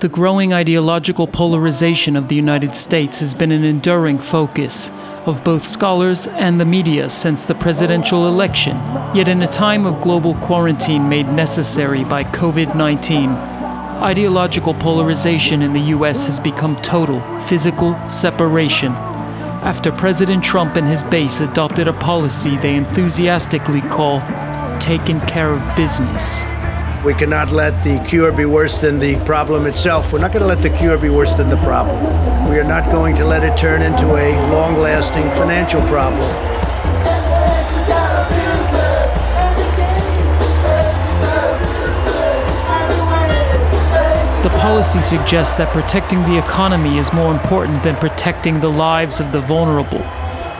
The growing ideological polarization of the United States has been an enduring focus of both scholars and the media since the presidential election. Yet in a time of global quarantine made necessary by COVID-19, ideological polarization in the US has become total physical separation, after President Trump and his base adopted a policy they enthusiastically call taking care of business. We cannot let the cure be worse than the problem itself. We're not going to let the cure be worse than the problem. We are not going to let it turn into a long-lasting financial problem. The policy suggests that protecting the economy is more important than protecting the lives of the vulnerable.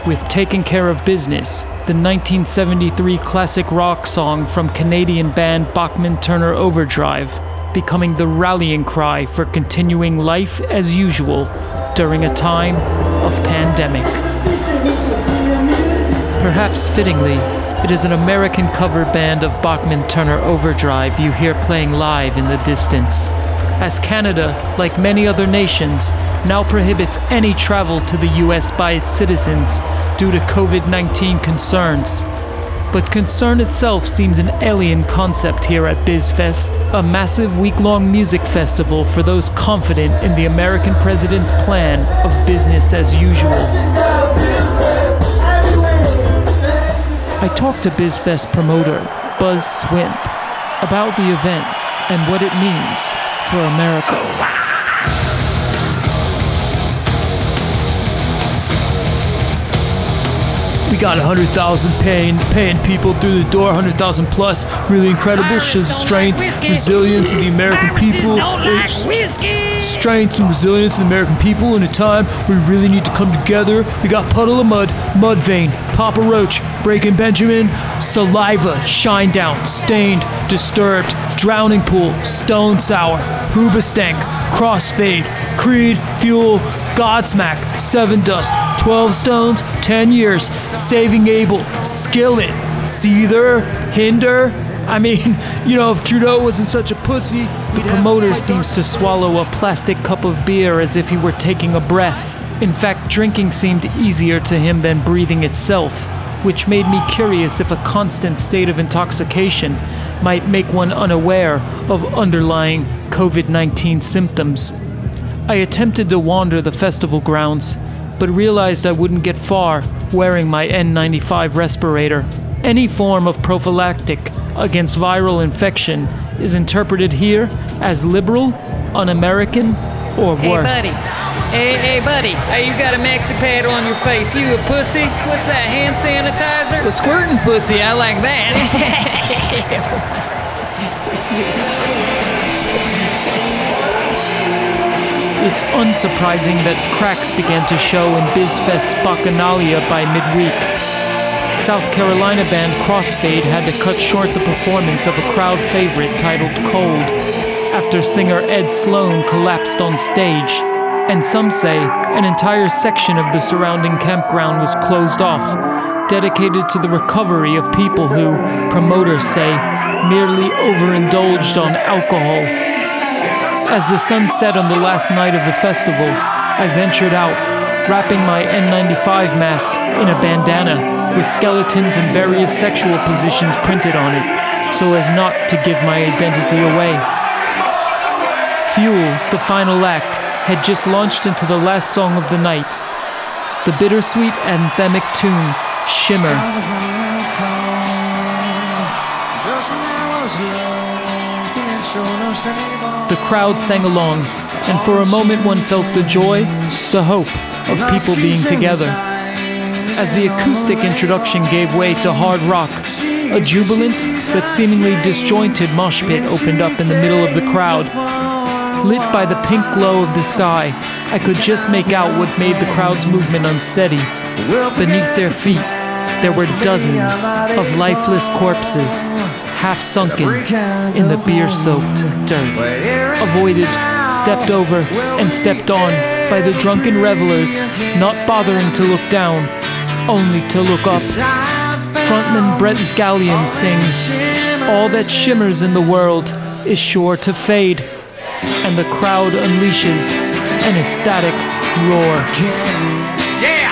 With Taking Care of Business, the 1973 classic rock song from Canadian band Bachman-Turner Overdrive becoming the rallying cry for continuing life as usual during a time of pandemic. Perhaps fittingly, it is an American cover band of Bachman-Turner Overdrive you hear playing live in the distance, as Canada, like many other nations, now prohibits any travel to the US by its citizens due to COVID-19 concerns. But concern itself seems an alien concept here at BizFest, a massive week-long music festival for those confident in the American president's plan of business as usual. I talked to BizFest promoter Buzz Swimp about the event and what it means for America. We got 100,000 paying people through the door, 100,000 plus. Really incredible. Shows the strength, resilience of the American people. Strength and resilience of the American people in a time where we really need to come together. We got Puddle of Mud, Mudvayne, Papa Roach, Breaking Benjamin, Saliva, Shinedown, Stained, Disturbed, Drowning Pool, Stone Sour, Hoobastank, Crossfade, Creed, Fuel, Godsmack, Sevendust, 12 Stones, 10 Years, Saving Abel, Skillet, Seether, Hinder. I mean, you know, if Trudeau wasn't such a pussy. The promoter seems to swallow a plastic cup of beer as if he were taking a breath. In fact, drinking seemed easier to him than breathing itself, which made me curious if a constant state of intoxication might make one unaware of underlying COVID-19 symptoms. I attempted to wander the festival grounds, but realized I wouldn't get far wearing my N95 respirator. Any form of prophylactic against viral infection is interpreted here as liberal, un-American, or worse. Hey buddy, hey, you got a maxi pad on your face, you a pussy? What's that, hand sanitizer? Well, squirting pussy, I like that. It's unsurprising that cracks began to show in BizFest's bacchanalia by midweek. South Carolina band Crossfade had to cut short the performance of a crowd favorite titled Cold, after singer Ed Sloan collapsed on stage, and some say an entire section of the surrounding campground was closed off, dedicated to the recovery of people who, promoters say, merely overindulged on alcohol. As the sun set on the last night of the festival, I ventured out, wrapping my N95 mask in a bandana with skeletons and various sexual positions printed on it, so as not to give my identity away. Fuel, the final act, had just launched into the last song of the night, the bittersweet anthemic tune, Shimmer. The crowd sang along, and for a moment one felt the joy, the hope of people being together. As the acoustic introduction gave way to hard rock, a jubilant but seemingly disjointed mosh pit opened up in the middle of the crowd. Lit by the pink glow of the sky, I could just make out what made the crowd's movement unsteady. Beneath their feet, there were dozens of lifeless corpses, half sunken in the beer-soaked dirt, avoided, stepped over, and stepped on by the drunken revelers, not bothering to look down, only to look up. Frontman Brett Scallion sings, all that shimmers in the world is sure to fade, and the crowd unleashes an ecstatic roar. Yeah!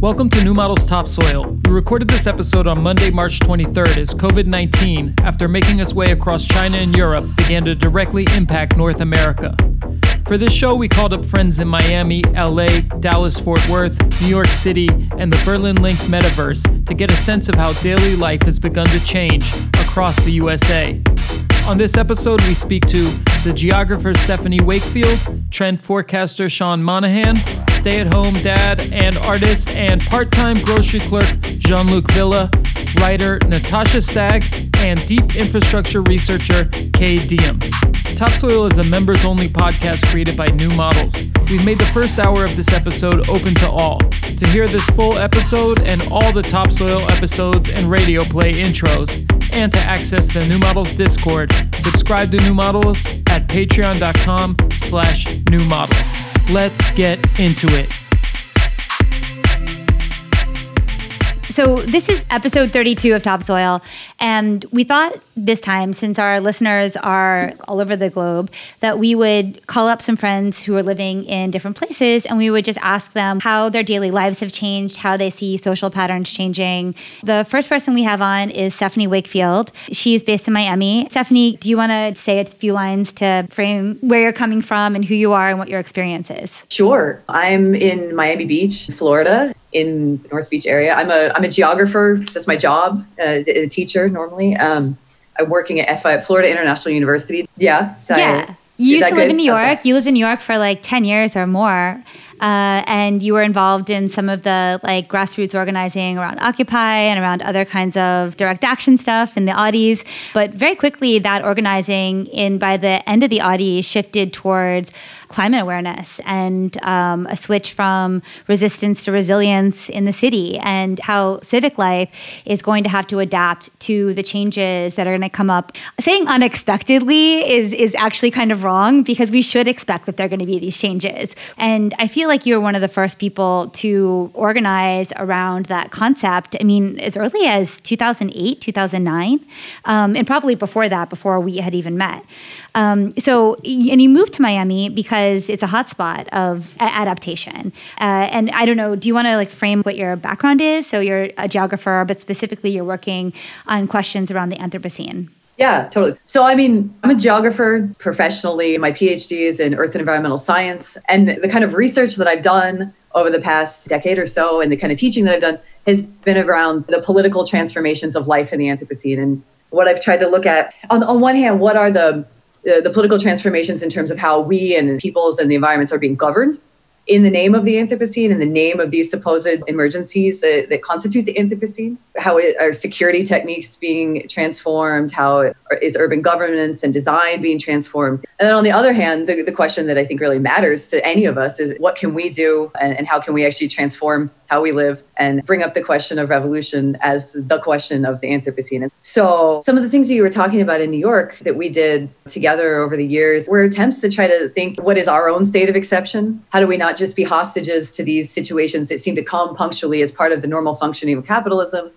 Welcome to New Models Topsoil. We recorded this episode on Monday, March 23rd as COVID-19, after making its way across China and Europe, began to directly impact North America. For this show, we called up friends in Miami, LA, Dallas-Fort Worth, New York City, and the Berlin-linked metaverse to get a sense of how daily life has begun to change across the USA. On this episode, we speak to the geographer Stephanie Wakefield, trend forecaster Sean Monahan, stay-at-home dad and artist and part-time grocery clerk Jean-Luc Villa, writer Natasha Stagg, and deep infrastructure researcher Kay Diem. Topsoil is a members-only podcast created by New Models. We've made the first hour of this episode open to all. To hear this full episode and all the Topsoil episodes and radio play intros, and to access the New Models Discord, subscribe to New Models at patreon.com/newmodels. Let's get into it. So this is episode 32 of Topsoil, and we thought this time, since our listeners are all over the globe, that we would call up some friends who are living in different places, and we would just ask them how their daily lives have changed, how they see social patterns changing. The first person we have on is Stephanie Wakefield. She is based in Miami. Stephanie, do you want to say a few lines to frame where you're coming from and who you are and what your experience is? Sure. I'm in Miami Beach, Florida, in the North Beach area. I'm a geographer. That's my job, a teacher normally. I'm working at FI, Florida International University. Yeah. You used to live in New York. You lived in New York for like 10 years or more. And you were involved in some of the like grassroots organizing around Occupy and around other kinds of direct action stuff in the Audis. But very quickly, that organizing by the end of the Audi shifted towards climate awareness and a switch from resistance to resilience in the city, and how civic life is going to have to adapt to the changes that are going to come up. Saying unexpectedly is actually kind of wrong, because we should expect that there are going to be these changes. And I feel like you were one of the first people to organize around that concept. I mean, as early as 2008, 2009, and probably before that, before we had even met. And you moved to Miami because it's a hotspot of adaptation. And I don't know, do you want to like frame what your background is? So you're a geographer, but specifically you're working on questions around the Anthropocene. Yeah, totally. So, I mean, I'm a geographer professionally. My PhD is in earth and environmental science. And the kind of research that I've done over the past decade or so, and the kind of teaching that I've done, has been around the political transformations of life in the Anthropocene. And what I've tried to look at, on one hand, what are the political transformations in terms of how we and peoples and the environments are being governed in the name of the Anthropocene, in the name of these supposed emergencies that constitute the Anthropocene, how are security techniques being transformed, how is urban governance and design being transformed. And then on the other hand, the question that I think really matters to any of us is, what can we do and how can we actually transform how we live and bring up the question of revolution as the question of the Anthropocene. So some of the things that you were talking about in New York that we did together over the years were attempts to try to think, what is our own state of exception? How do we not just be hostages to these situations that seem to come punctually as part of the normal functioning of capitalism,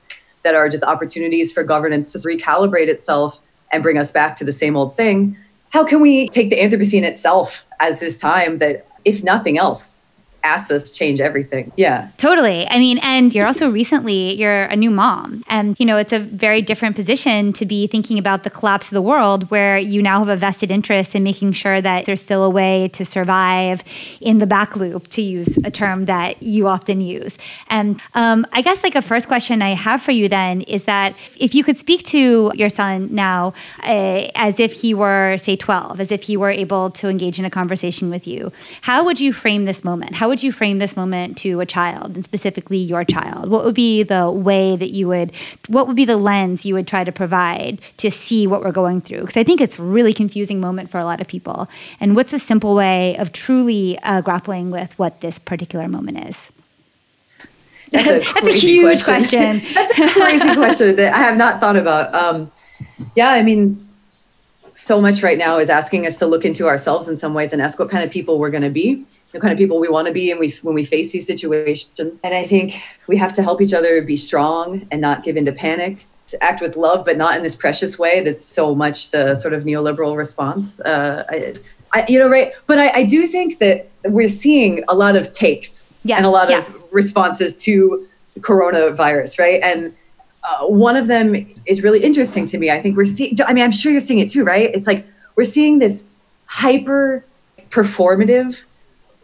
that are just opportunities for governance to recalibrate itself and bring us back to the same old thing? How can we take the Anthropocene itself as this time that, if nothing else, asks us to change everything? Yeah. Totally. I mean, and you're also you're a new mom. And, you know, it's a very different position to be thinking about the collapse of the world, where you now have a vested interest in making sure that there's still a way to survive in the back loop, to use a term that you often use. And I guess like a first question I have for you then is that if you could speak to your son now as if he were, say, 12, as if he were able to engage in a conversation with you, how would you frame this moment? How would you frame this moment to a child, and specifically your child? What would be the way that what would be the lens you would try to provide to see what we're going through? Because I think it's a really confusing moment for a lot of people. And what's a simple way of truly grappling with what this particular moment is? That's a huge question. That's a crazy question that I have not thought about. Yeah, I mean, so much right now is asking us to look into ourselves in some ways and ask what kind of people we're going to be, the kind of people we want to be, and when we face these situations. And I think we have to help each other be strong and not give in to panic, to act with love, but not in this precious way that's so much the sort of neoliberal response. But I do think that we're seeing a lot of takes and a lot of responses to coronavirus, right? And one of them is really interesting to me. I think we're seeing, I mean, I'm sure you're seeing it too, right? It's like we're seeing this hyper performative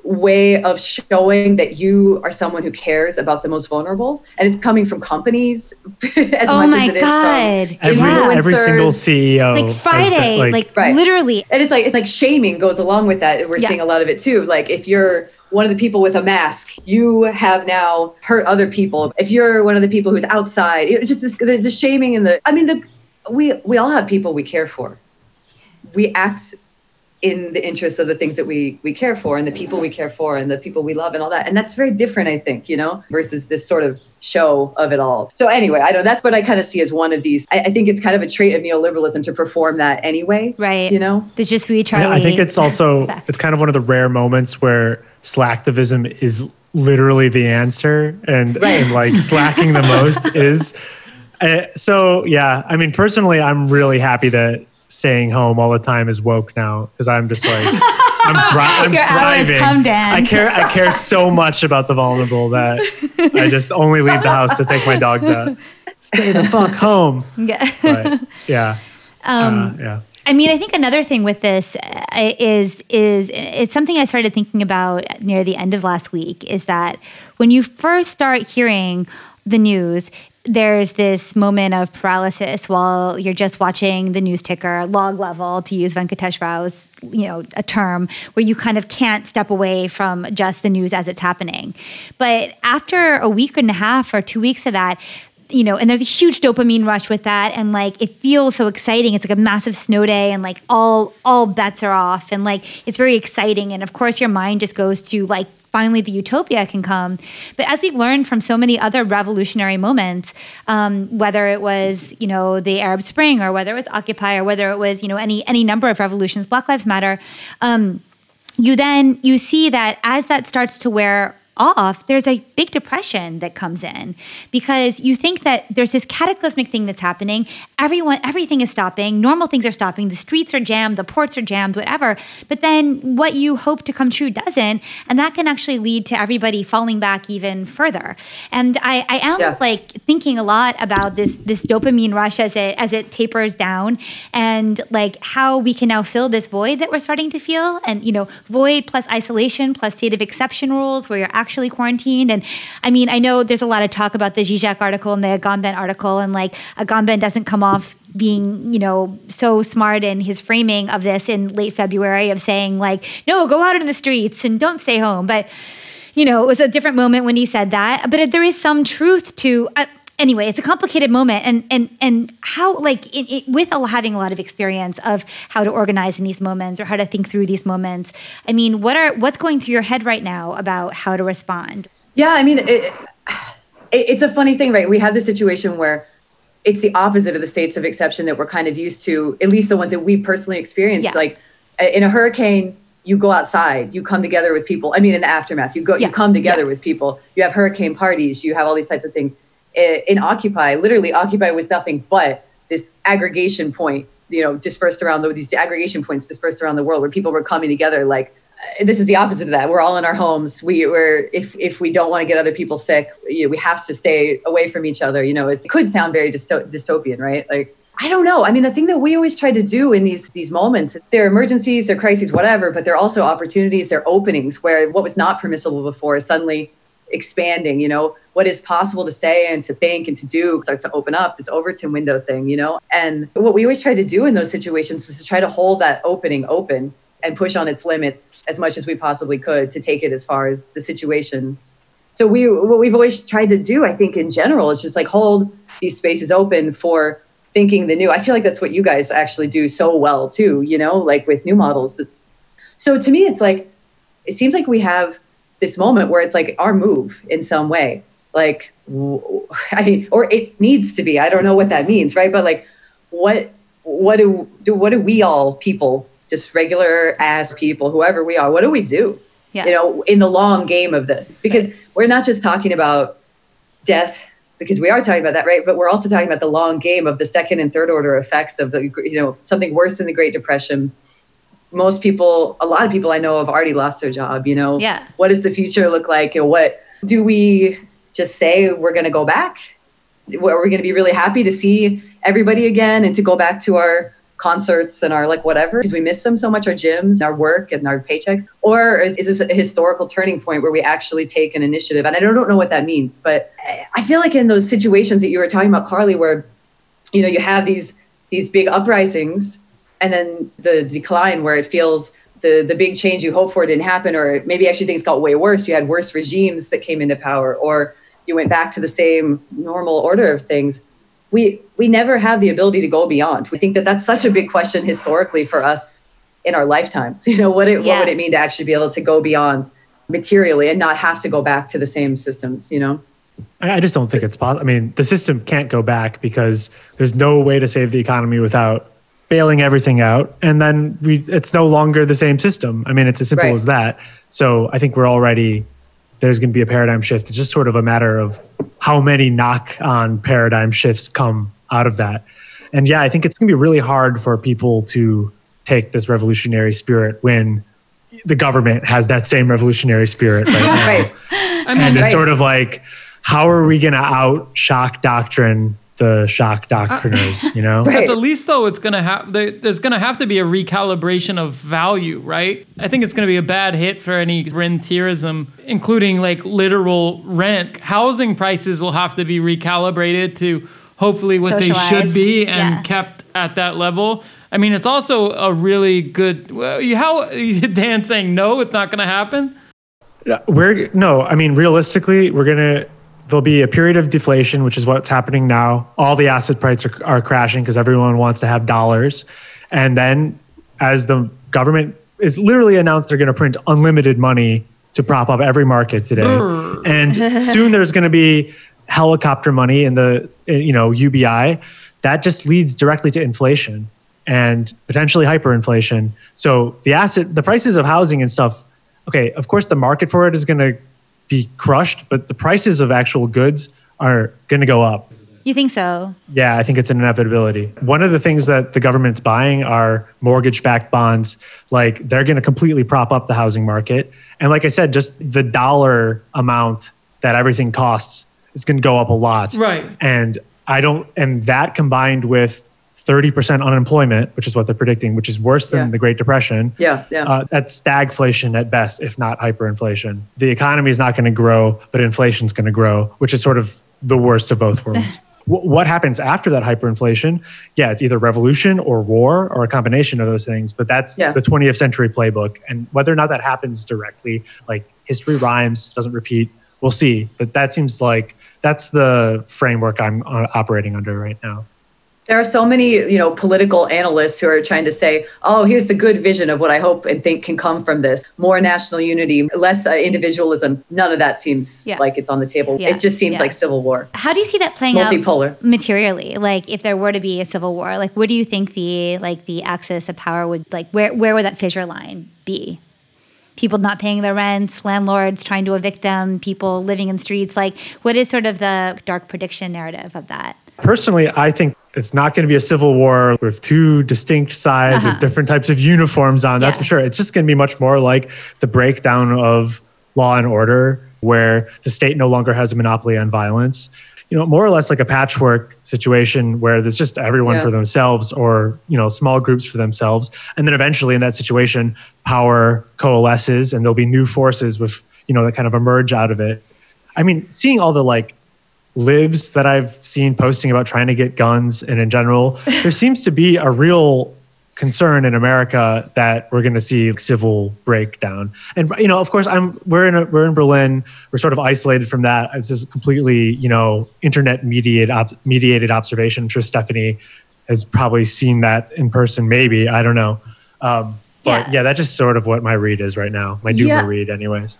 way of showing that you are someone who cares about the most vulnerable. And it's coming from companies as much as it is from influencers. Every single CEO. Like Friday, literally. And it's like shaming goes along with that. We're seeing a lot of it too. Like if you're one of the people with a mask, you have now hurt other people. If you're one of the people who's outside, it's just the shaming and we all have people we care for. We act in the interest of the things that we care for and the people we care for and the people we love and all that. And that's very different, I think, versus this sort of show of it all. So anyway, I don't know, that's what I kind of see as one of these. I think it's kind of a trait of neoliberalism to perform that anyway. Right. The just we try. I think it's also, it's kind of one of the rare moments where slacktivism is literally the answer and like slacking the most is. I mean, personally, I'm really happy that staying home all the time is woke now, because I'm just like, I'm thriving. Come down. I care so much about the vulnerable that I just only leave the house to take my dogs out. Stay the fuck home. Yeah. But, yeah. I mean, I think another thing with this is it's something I started thinking about near the end of last week, is that when you first start hearing the news, there's this moment of paralysis while you're just watching the news ticker, log level, to use Venkatesh Rao's, a term, where you kind of can't step away from just the news as it's happening. But after a week and a half or 2 weeks of that, and there's a huge dopamine rush with that. And it feels so exciting. It's like a massive snow day and all bets are off. And it's very exciting. And of course your mind just goes to finally the utopia can come. But as we've learned from so many other revolutionary moments, whether it was, the Arab Spring, or whether it was Occupy, or whether it was, any number of revolutions, Black Lives Matter, you see that as that starts to wear off, there's a big depression that comes in, because you think that there's this cataclysmic thing that's happening. Everything is stopping. Normal things are stopping. The streets are jammed. The ports are jammed, whatever. But then what you hope to come true doesn't. And that can actually lead to everybody falling back even further. And I am thinking a lot about this dopamine rush as it tapers down, and how we can now fill this void that we're starting to feel. And, void plus isolation plus state of exception rules where you're actually quarantined. And I mean, I know there's a lot of talk about the Zizek article and the Agamben article, and Agamben doesn't come off being, so smart in his framing of this in late February of saying no, go out in the streets and don't stay home. But, it was a different moment when he said that. But there is some truth to... Anyway, it's a complicated moment, and how with having a lot of experience of how to organize in these moments or how to think through these moments. I mean, what's going through your head right now about how to respond? Yeah, I mean, it's a funny thing, right? We have this situation where it's the opposite of the states of exception that we're kind of used to, at least the ones that we personally experienced. Yeah. Like in a hurricane, you go outside, you come together with people. I mean, in the aftermath, you come together with people. You have hurricane parties. You have all these types of things. In Occupy, literally Occupy was nothing but this aggregation point, these aggregation points dispersed around the world where people were coming together. This is the opposite of that. We're all in our homes. If we don't want to get other people sick, we have to stay away from each other. It could sound very dystopian, right? I don't know. I mean, the thing that we always try to do in these moments, they're emergencies, they're crises, whatever, but they're also opportunities, they're openings where what was not permissible before is suddenly expanding. What is possible to say and to think and to do starts to open up, this Overton window thing, and what we always try to do in those situations was to try to hold that opening open and push on its limits as much as we possibly could to take it as far as the situation. So what we've always tried to do, I think, in general, is just hold these spaces open for thinking the new. I feel like that's what you guys actually do so well too, with New Models. So to me, it's it seems like we have this moment where it's our move in some way, or it needs to be, I don't know what that means. Right. But what do we all people, just regular ass people, whoever we are, what do we do? Yeah. You know, in the long game of this, because we're not just talking about death, because we are talking about that, right? But we're also talking about the long game of the second and third order effects of the, you know, something worse than the Great Depression. Most people, a lot of people I know have already lost their job, you know? Yeah. What does the future look like? You know, what do we just say we're going to go back? Are we going to be really happy to see everybody again and to go back to our concerts and our like whatever, because we miss them so much, our gyms, our work and our paychecks? Or is this a historical turning point where we actually take an initiative? And I don't know what that means, but I feel like in those situations that you were talking about, Carly, where, you know, you have these big uprisings and then the decline where it feels the big change you hoped for didn't happen, or maybe actually things got way worse. You had worse regimes that came into power, or you went back to the same normal order of things. We never have the ability to go beyond. We think that that's such a big question historically for us in our lifetimes. You know, what would it mean to actually be able to go beyond materially and not have to go back to the same systems, you know? I just don't think it's possible. I mean, the system can't go back because there's no way to save the economy without bailing everything out. And then it's no longer the same system. I mean, it's as simple as that. So I think there's going to be a paradigm shift. It's just sort of a matter of how many knock-on paradigm shifts come out of that. And yeah, I think it's going to be really hard for people to take this revolutionary spirit when the government has that same revolutionary spirit right now. Right. I mean, and it's sort of like, how are we going to out shock doctrine the shock doctriners, you know? Right. At the least, though, it's going to have there's going to have to be a recalibration of value, right? I think it's going to be a bad hit for any rentierism, including like literal rent. Housing prices will have to be recalibrated to hopefully what they should be and kept at that level. I mean, it's also a really good. How Dan's saying no, it's not going to happen. I mean, realistically, there'll be a period of deflation, which is what's happening now. All the asset prices are crashing because everyone wants to have dollars. And then as the government is literally announced, they're going to print unlimited money to prop up every market today. And soon there's going to be helicopter money in the, you know, UBI. That just leads directly to inflation and potentially hyperinflation. So the prices of housing and stuff, okay, of course the market for it is going to be crushed, but the prices of actual goods are going to go up. You think so? Yeah, I think it's an inevitability. One of the things that the government's buying are mortgage-backed bonds. Like, they're going to completely prop up the housing market. And like I said, just the dollar amount that everything costs is going to go up a lot. Right. And that combined with 30% unemployment, which is what they're predicting, which is worse than the Great Depression. That's stagflation at best, if not hyperinflation. The economy is not going to grow, but inflation's going to grow, which is sort of the worst of both worlds. What happens after that hyperinflation? Yeah, it's either revolution or war or a combination of those things, but that's the 20th century playbook. And whether or not that happens directly, like history rhymes, doesn't repeat, we'll see. But that seems like that's the framework I'm operating under right now. There are so many, you know, political analysts who are trying to say, oh, here's the good vision of what I hope and think can come from this. More national unity, less individualism. None of that seems like it's on the table. Yeah. It just seems like civil war. How do you see that playing out materially? Like, if there were to be a civil war, like, what do you think the axis of power would, like, where would that fissure line be? People not paying their rents, landlords trying to evict them, people living in streets. Like, what is sort of the dark prediction narrative of that? Personally, I think it's not going to be a civil war with two distinct sides with different types of uniforms on. That's for sure. It's just going to be much more like the breakdown of law and order, where the state no longer has a monopoly on violence. You know, more or less like a patchwork situation where there's just everyone for themselves, or, you know, small groups for themselves. And then eventually in that situation, power coalesces and there'll be new forces with, you know, that kind of emerge out of it. I mean, seeing all the like libs that I've seen posting about trying to get guns, and in general, there seems to be a real concern in America that we're going to see civil breakdown. And, you know, of course, we're in Berlin. We're sort of isolated from that. It's just completely, you know, internet mediated observation. I'm sure Stephanie has probably seen that in person. Maybe, I don't know. But yeah, that's just sort of what my read is right now. My doomer read, anyways.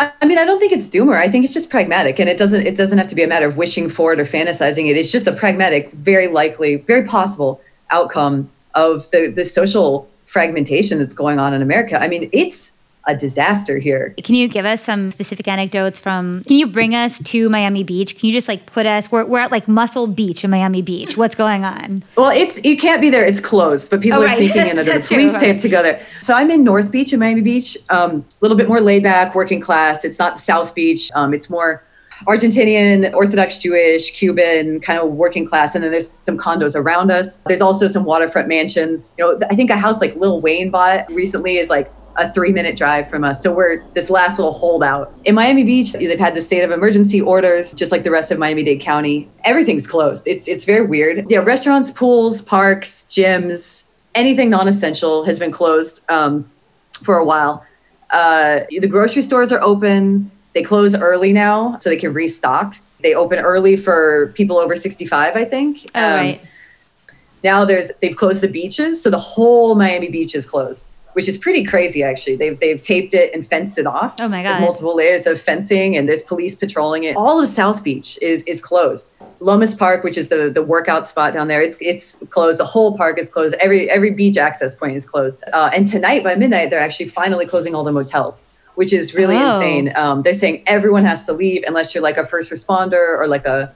I mean, I don't think it's doomer. I think it's just pragmatic, and it doesn't have to be a matter of wishing for it or fantasizing it. It's just a pragmatic, very likely, very possible outcome of the social fragmentation that's going on in America. I mean, it's a disaster here. Can you give us some specific anecdotes from, can you bring us to Miami Beach? Can you just like put us, we're at like Muscle Beach in Miami Beach. What's going on? Well, it's, you can't be there. It's closed, but people are sneaking in under the police tape to go there. So I'm in North Beach in Miami Beach, a little bit more laid back, working class. It's not South Beach. It's more Argentinian, Orthodox Jewish, Cuban, kind of working class. And then there's some condos around us. There's also some waterfront mansions. You know, I think a house like Lil Wayne bought recently is like a 3-minute drive from us. So we're this last little holdout. In Miami Beach, they've had the state of emergency orders, just like the rest of Miami-Dade County. Everything's closed. It's very weird. Yeah, restaurants, pools, parks, gyms, anything non-essential has been closed for a while. The grocery stores are open. They close early now so they can restock. They open early for people over 65, I think. Oh, right. Now they've closed the beaches. So the whole Miami Beach is closed, which is pretty crazy, actually. They've taped it and fenced it off. Oh, my God. With multiple layers of fencing, and there's police patrolling it. All of South Beach is closed. Lomas Park, which is the workout spot down there, it's closed. The whole park is closed. Every beach access point is closed. And tonight, by midnight, they're actually finally closing all the motels, which is really insane. They're saying everyone has to leave unless you're like a first responder or like a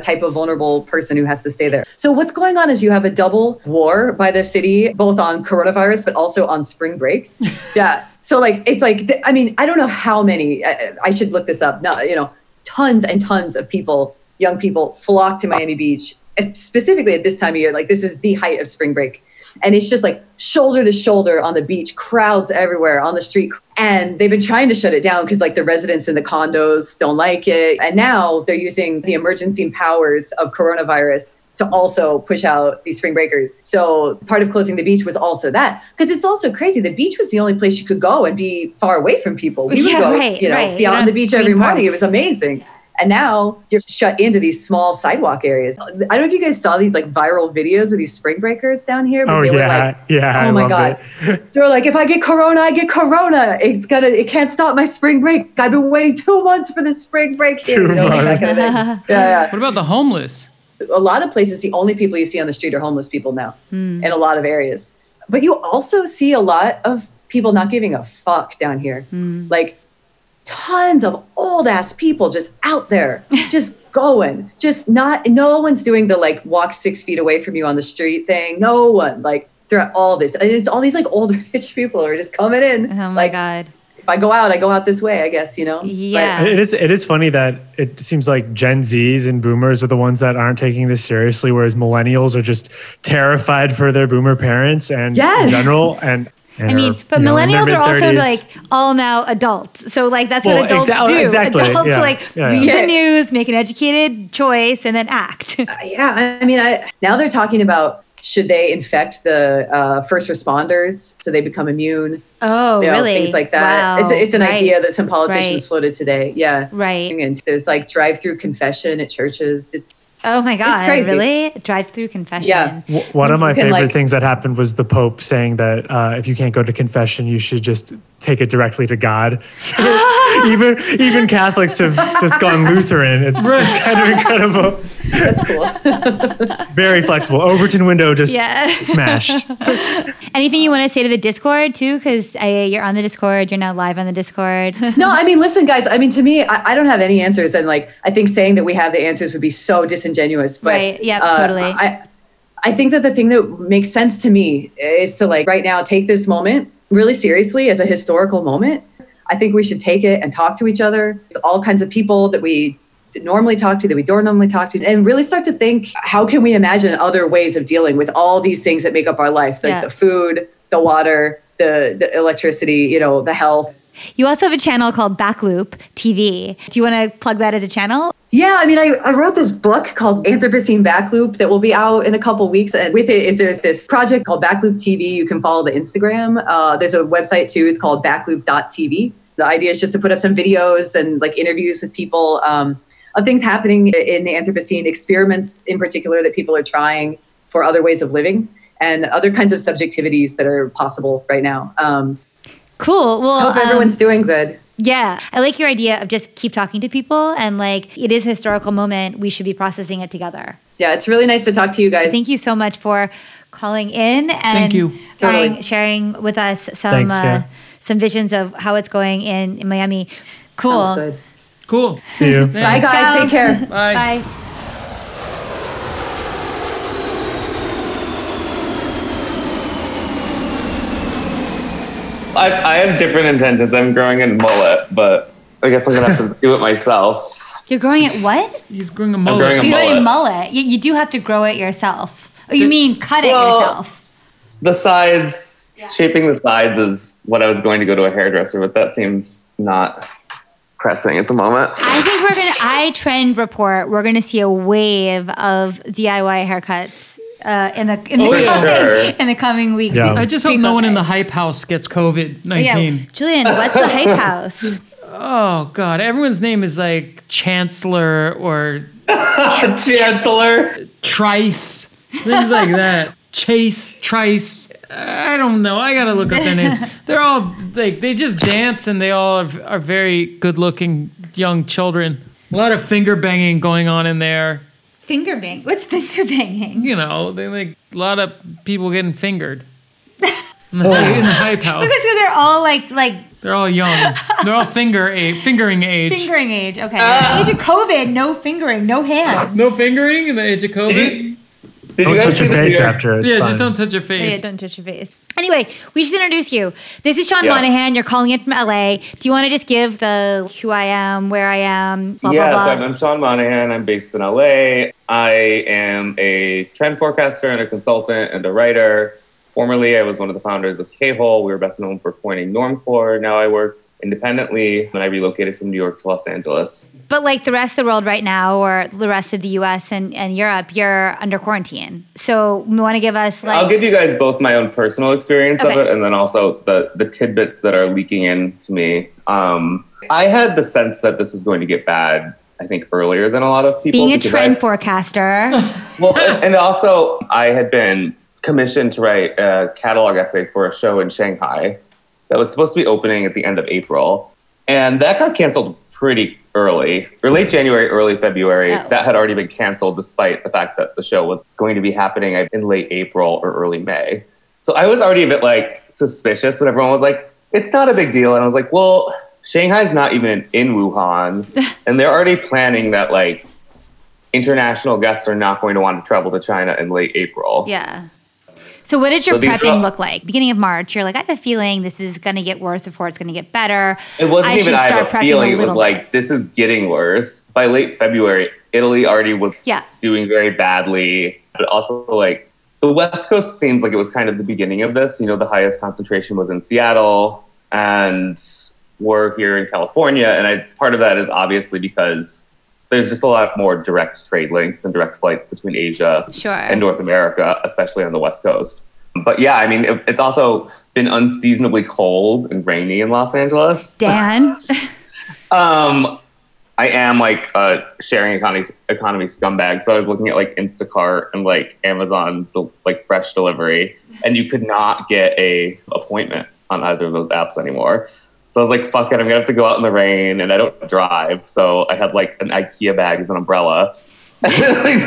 type of vulnerable person who has to stay there. So what's going on is you have a double war by the city, both on coronavirus, but also on spring break. Yeah. So like, it's like, I mean, I don't know how many, I should look this up. No, you know, tons and tons of people, young people flock to Miami Beach, specifically at this time of year. Like this is the height of spring break. And it's just like shoulder to shoulder on the beach, crowds everywhere on the street. And they've been trying to shut it down because like the residents in the condos don't like it. And now they're using the emergency powers of coronavirus to also push out these spring breakers. So part of closing the beach was also that, because it's also crazy. The beach was the only place you could go and be far away from people. We would go, be on the beach every morning. It was amazing. And now you're shut into these small sidewalk areas. I don't know if you guys saw these like viral videos of these spring breakers down here. But oh my God. They were like, if I get Corona, I get Corona. It can't stop my spring break. I've been waiting 2 months for this spring break. 2 months. Yeah. What about the homeless? A lot of places, the only people you see on the street are homeless people now in a lot of areas. But you also see a lot of people not giving a fuck down here. Like, tons of old ass people just out there, just going, just not, no one's doing the like walk 6 feet away from you on the street thing. No one, like throughout all this, it's all these like old rich people are just coming in. Oh my God. If I go out this way, I guess, you know? Yeah. But it is funny that it seems like Gen Zs and boomers are the ones that aren't taking this seriously, whereas millennials are just terrified for their boomer parents and in general. And I mean, but millennials are also like all now adults. So like that's what adults do. Exactly. Adults read the news, make an educated choice, and then act. I mean, now they're talking about should they infect the first responders so they become immune? Oh, really? Things like that. Wow. It's an idea that some politicians floated today. Yeah. Right. And there's like drive-through confession at churches. Oh my God. It's crazy. Really? Drive-through confession. Yeah. One of my favorite things that happened was the Pope saying that if you can't go to confession, you should just take it directly to God. So even Catholics have just gone Lutheran. It's kind of incredible. That's cool. Very flexible. Overton window just smashed. Anything you want to say to the Discord too? Because you're on the Discord. You're now live on the Discord. No, I mean, listen, guys. I mean, to me, I don't have any answers. And like, I think saying that we have the answers would be so disingenuous. But totally. I think that the thing that makes sense to me is to like right now take this moment really seriously as a historical moment. I think we should take it and talk to each other, all kinds of people that we normally talk to, that we don't normally talk to, and really start to think, how can we imagine other ways of dealing with all these things that make up our life, like the food, the water, the electricity, you know, the health. You also have a channel called Backloop TV. Do you want to plug that as a channel? Yeah, I mean, I wrote this book called Anthropocene Backloop that will be out in a couple weeks. And with it, there's this project called Backloop TV. You can follow the Instagram. There's a website too. It's called backloop.tv. The idea is just to put up some videos and like interviews with people of things happening in the Anthropocene, experiments in particular that people are trying for other ways of living, and other kinds of subjectivities that are possible right now. Cool. Well, I hope everyone's doing good. Yeah. I like your idea of just keep talking to people and like, it is a historical moment. We should be processing it together. Yeah. It's really nice to talk to you guys. Thank you so much for calling in and sharing with us some visions of how it's going in Miami. Cool. Sounds good. Cool. See you. Bye guys. Ciao. Take care. Bye. Bye. I have different intentions. I'm growing a mullet, but I guess I'm going to have to do it myself. You're growing it what? He's growing a mullet. I'm growing a mullet. Growing a mullet. You do have to grow it yourself. Oh, you mean cut it yourself. The sides, shaping the sides is what I was going to go to a hairdresser, but that seems not pressing at the moment. I think we're going to, Trend Report, we're going to see a wave of DIY haircuts. In the coming weeks. Yeah. I just hope no one in the hype house gets COVID-19. Yeah. Julian, what's the hype house? Oh, God. Everyone's name is like Chancellor or... Chancellor. Trice. Things like that. Chase, Trice. I don't know. I got to look up their names. They're all like, they just dance and they all are very good-looking young children. A lot of finger-banging going on in there. Finger bang? What's finger banging? You know, they like a lot of people getting fingered in the hype house. Because they're all like they're all young. They're all fingering age. Fingering age. Okay. In the age of COVID, no fingering, no hands. No fingering in the age of COVID. Did don't you touch your face after. It's fine. Just don't touch your face. Yeah, don't touch your face. Anyway, we should introduce you. This is Sean Monahan. You're calling in from LA. Do you want to just give the who I am, where I am, blah, blah, blah? Yes, I'm Sean Monahan. I'm based in LA. I am a trend forecaster and a consultant and a writer. Formerly, I was one of the founders of K-Hole. We were best known for coining normcore. Now I work independently when I relocated from New York to Los Angeles. But like the rest of the world right now, or the rest of the US and Europe, you're under quarantine. So we want to give us like... I'll give you guys both my own personal experience of it, and then also the tidbits that are leaking in to me. I had the sense that this was going to get bad, I think, earlier than a lot of people. Being a trend forecaster. Well, and also I had been commissioned to write a catalog essay for a show in Shanghai that was supposed to be opening at the end of April. And that got canceled pretty early, or late January, early February. Oh. That had already been canceled despite the fact that the show was going to be happening in late April or early May. So I was already a bit like suspicious when everyone was like, it's not a big deal. And I was like, well, Shanghai's not even in Wuhan. And they're already planning that like international guests are not going to want to travel to China in late April. Yeah. So what did your prepping look like? Beginning of March, you're like, I have a feeling this is going to get worse before it's going to get better. It wasn't even I have a feeling. It was like, this is getting worse. By late February, Italy already was doing very badly. But also like the West Coast seems like it was kind of the beginning of this. You know, the highest concentration was in Seattle and we're here in California. And part of that is obviously because there's just a lot more direct trade links and direct flights between Asia and North America, especially on the West Coast. But yeah, I mean, it's also been unseasonably cold and rainy in Los Angeles. Dan? I am like a sharing economy scumbag. So I was looking at like Instacart and like Amazon, like fresh delivery, and you could not get a appointment on either of those apps anymore. So I was like, fuck it, I'm going to have to go out in the rain, and I don't drive. So I had like an IKEA bag as an umbrella. Like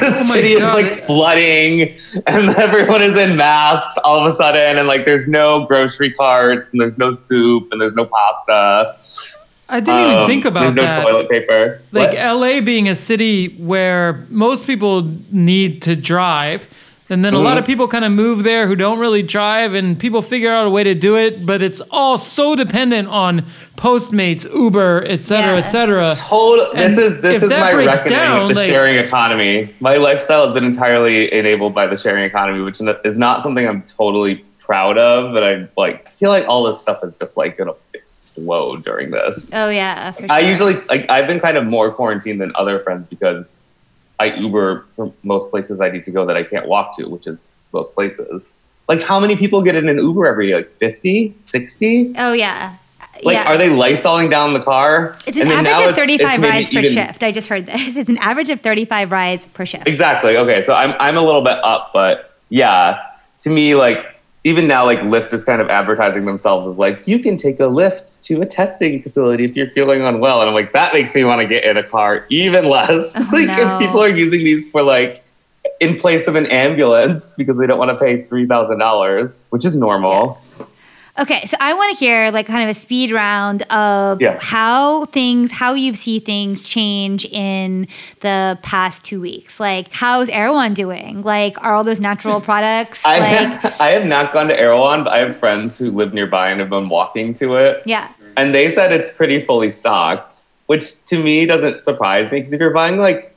the city is like flooding and everyone is in masks all of a sudden. And like there's no grocery carts and there's no soup and there's no pasta. I didn't even think about that. There's no toilet paper. Like LA being a city where most people need to drive. And then a lot of people kind of move there who don't really drive, and people figure out a way to do it, but it's all so dependent on Postmates, Uber, et cetera. This is my reckoning with the sharing economy. My lifestyle has been entirely enabled by the sharing economy, which is not something I'm totally proud of, but I feel like all this stuff is just like going to explode during this. Oh yeah, for sure. I usually I've been kind of more quarantined than other friends because I Uber from most places I need to go that I can't walk to, which is most places. Like, how many people get in an Uber every day? Like 50, 60? Oh, yeah. Like, are they Lysoling down the car? It's an average of 35 rides per shift. I just heard this. It's an average of 35 rides per shift. Exactly. Okay, so I'm a little bit up, but yeah. To me, like, even now, like Lyft is kind of advertising themselves as like, you can take a Lyft to a testing facility if you're feeling unwell. And I'm like, that makes me want to get in a car even less. Oh, like no. If people are using these for like, in place of an ambulance because they don't want to pay $3,000, which is normal. Yeah. Okay, so I want to hear like kind of a speed round of how you see things change in the past 2 weeks. Like, how's Erewhon doing? Like, are all those natural products? I have not gone to Erewhon, but I have friends who live nearby and have been walking to it. Yeah. And they said it's pretty fully stocked, which to me doesn't surprise me because if you're buying like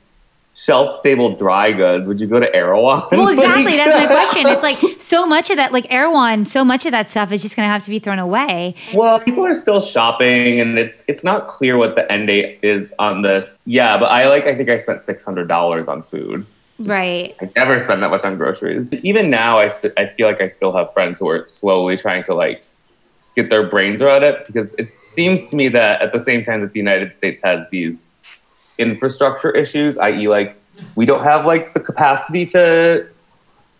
shelf-stable dry goods, would you go to Erewhon? Well, exactly. That's my question. It's like so much of that, like Erewhon, so much of that stuff is just going to have to be thrown away. Well, people are still shopping and it's not clear what the end date is on this. Yeah, but I think I spent $600 on food. Right. I never spend that much on groceries. Even now, I feel like I still have friends who are slowly trying to like get their brains around it because it seems to me that at the same time that the United States has these infrastructure issues, i.e. like we don't have like the capacity to,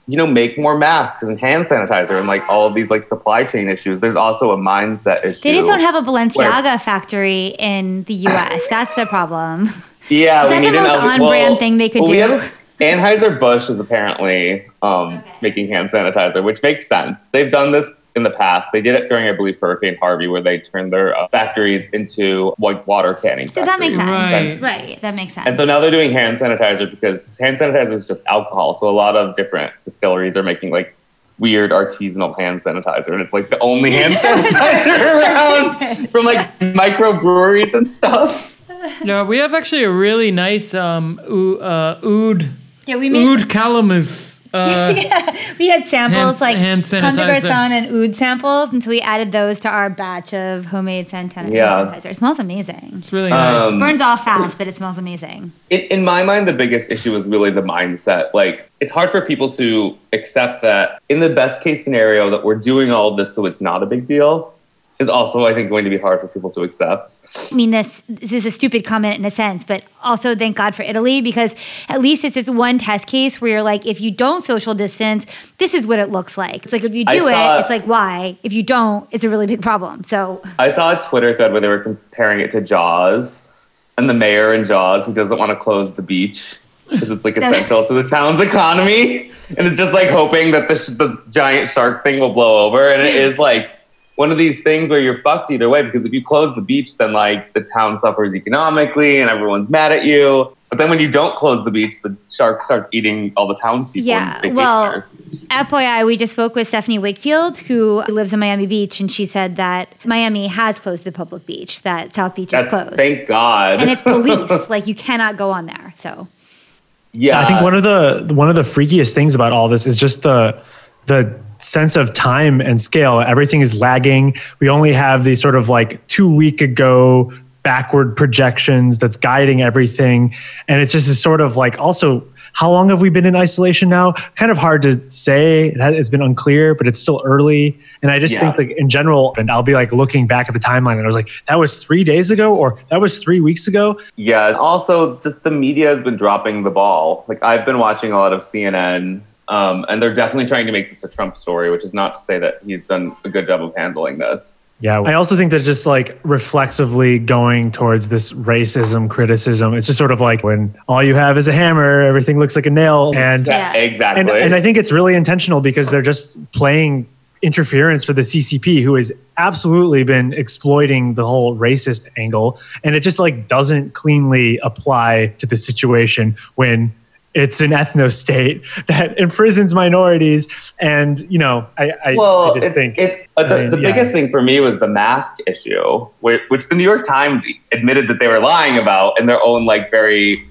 you know, make more masks and hand sanitizer and like all of these like supply chain issues. There's also a mindset issue. They just don't have a Balenciaga factory in the US. That's the problem. Yeah. Is that the most on-brand thing they could do? Anheuser-Busch is apparently making hand sanitizer, which makes sense. They've done this in the past. They did it during, I believe, Hurricane Harvey, where they turned their factories into like water canning factories. That makes sense. Right. That makes sense. And so now they're doing hand sanitizer because hand sanitizer is just alcohol. So a lot of different distilleries are making like weird artisanal hand sanitizer. And it's like the only hand sanitizer around from like microbreweries and stuff. No, we have actually a really nice oud. Yeah, we made oud calamus. Yeah, we had samples hand comme des garçons and oud samples, and so we added those to our batch of homemade sanitizer. Yeah. It smells amazing. It's really nice. It burns off fast, but it smells amazing. In my mind, the biggest issue is really the mindset. Like, it's hard for people to accept that in the best case scenario that we're doing all this so it's not a big deal is also, I think, going to be hard for people to accept. I mean, this is a stupid comment in a sense, but also thank God for Italy, because at least it's this one test case where you're like, if you don't social distance, this is what it looks like. It's like, if you do it, it's like, why? If you don't, it's a really big problem. So I saw a Twitter thread where they were comparing it to Jaws, and the mayor in Jaws who doesn't want to close the beach because it's like essential to the town's economy. And it's just like hoping that the giant shark thing will blow over. And it is like one of these things where you're fucked either way, because if you close the beach, then like the town suffers economically and everyone's mad at you. But then when you don't close the beach, the shark starts eating all the townspeople. Yeah, well, FYI, we just spoke with Stephanie Wakefield, who lives in Miami Beach, and she said that Miami has closed the public beach, that South Beach is closed. Thank God. And it's policed. Like, you cannot go on there, so. Yeah. I think one of the freakiest things about all this is just the sense of time and scale. Everything is lagging. We only have these sort of like 2 week ago backward projections that's guiding everything. And it's just a sort of like, also, how long have we been in isolation now? Kind of hard to say. It's been unclear, but it's still early. And I just think like in general, and I'll be like looking back at the timeline and I was like, that was 3 days ago or that was 3 weeks ago. Yeah. And also just the media has been dropping the ball. Like I've been watching a lot of CNN. And they're definitely trying to make this a Trump story, which is not to say that he's done a good job of handling this. Yeah, I also think that just like reflexively going towards this racism criticism, it's just sort of like when all you have is a hammer, everything looks like a nail. And exactly. And I think it's really intentional because they're just playing interference for the CCP, who has absolutely been exploiting the whole racist angle. And it just like doesn't cleanly apply to the situation when it's an ethno state that imprisons minorities. And, you know, I just think the biggest thing for me was the mask issue, which the New York Times admitted that they were lying about in their own like very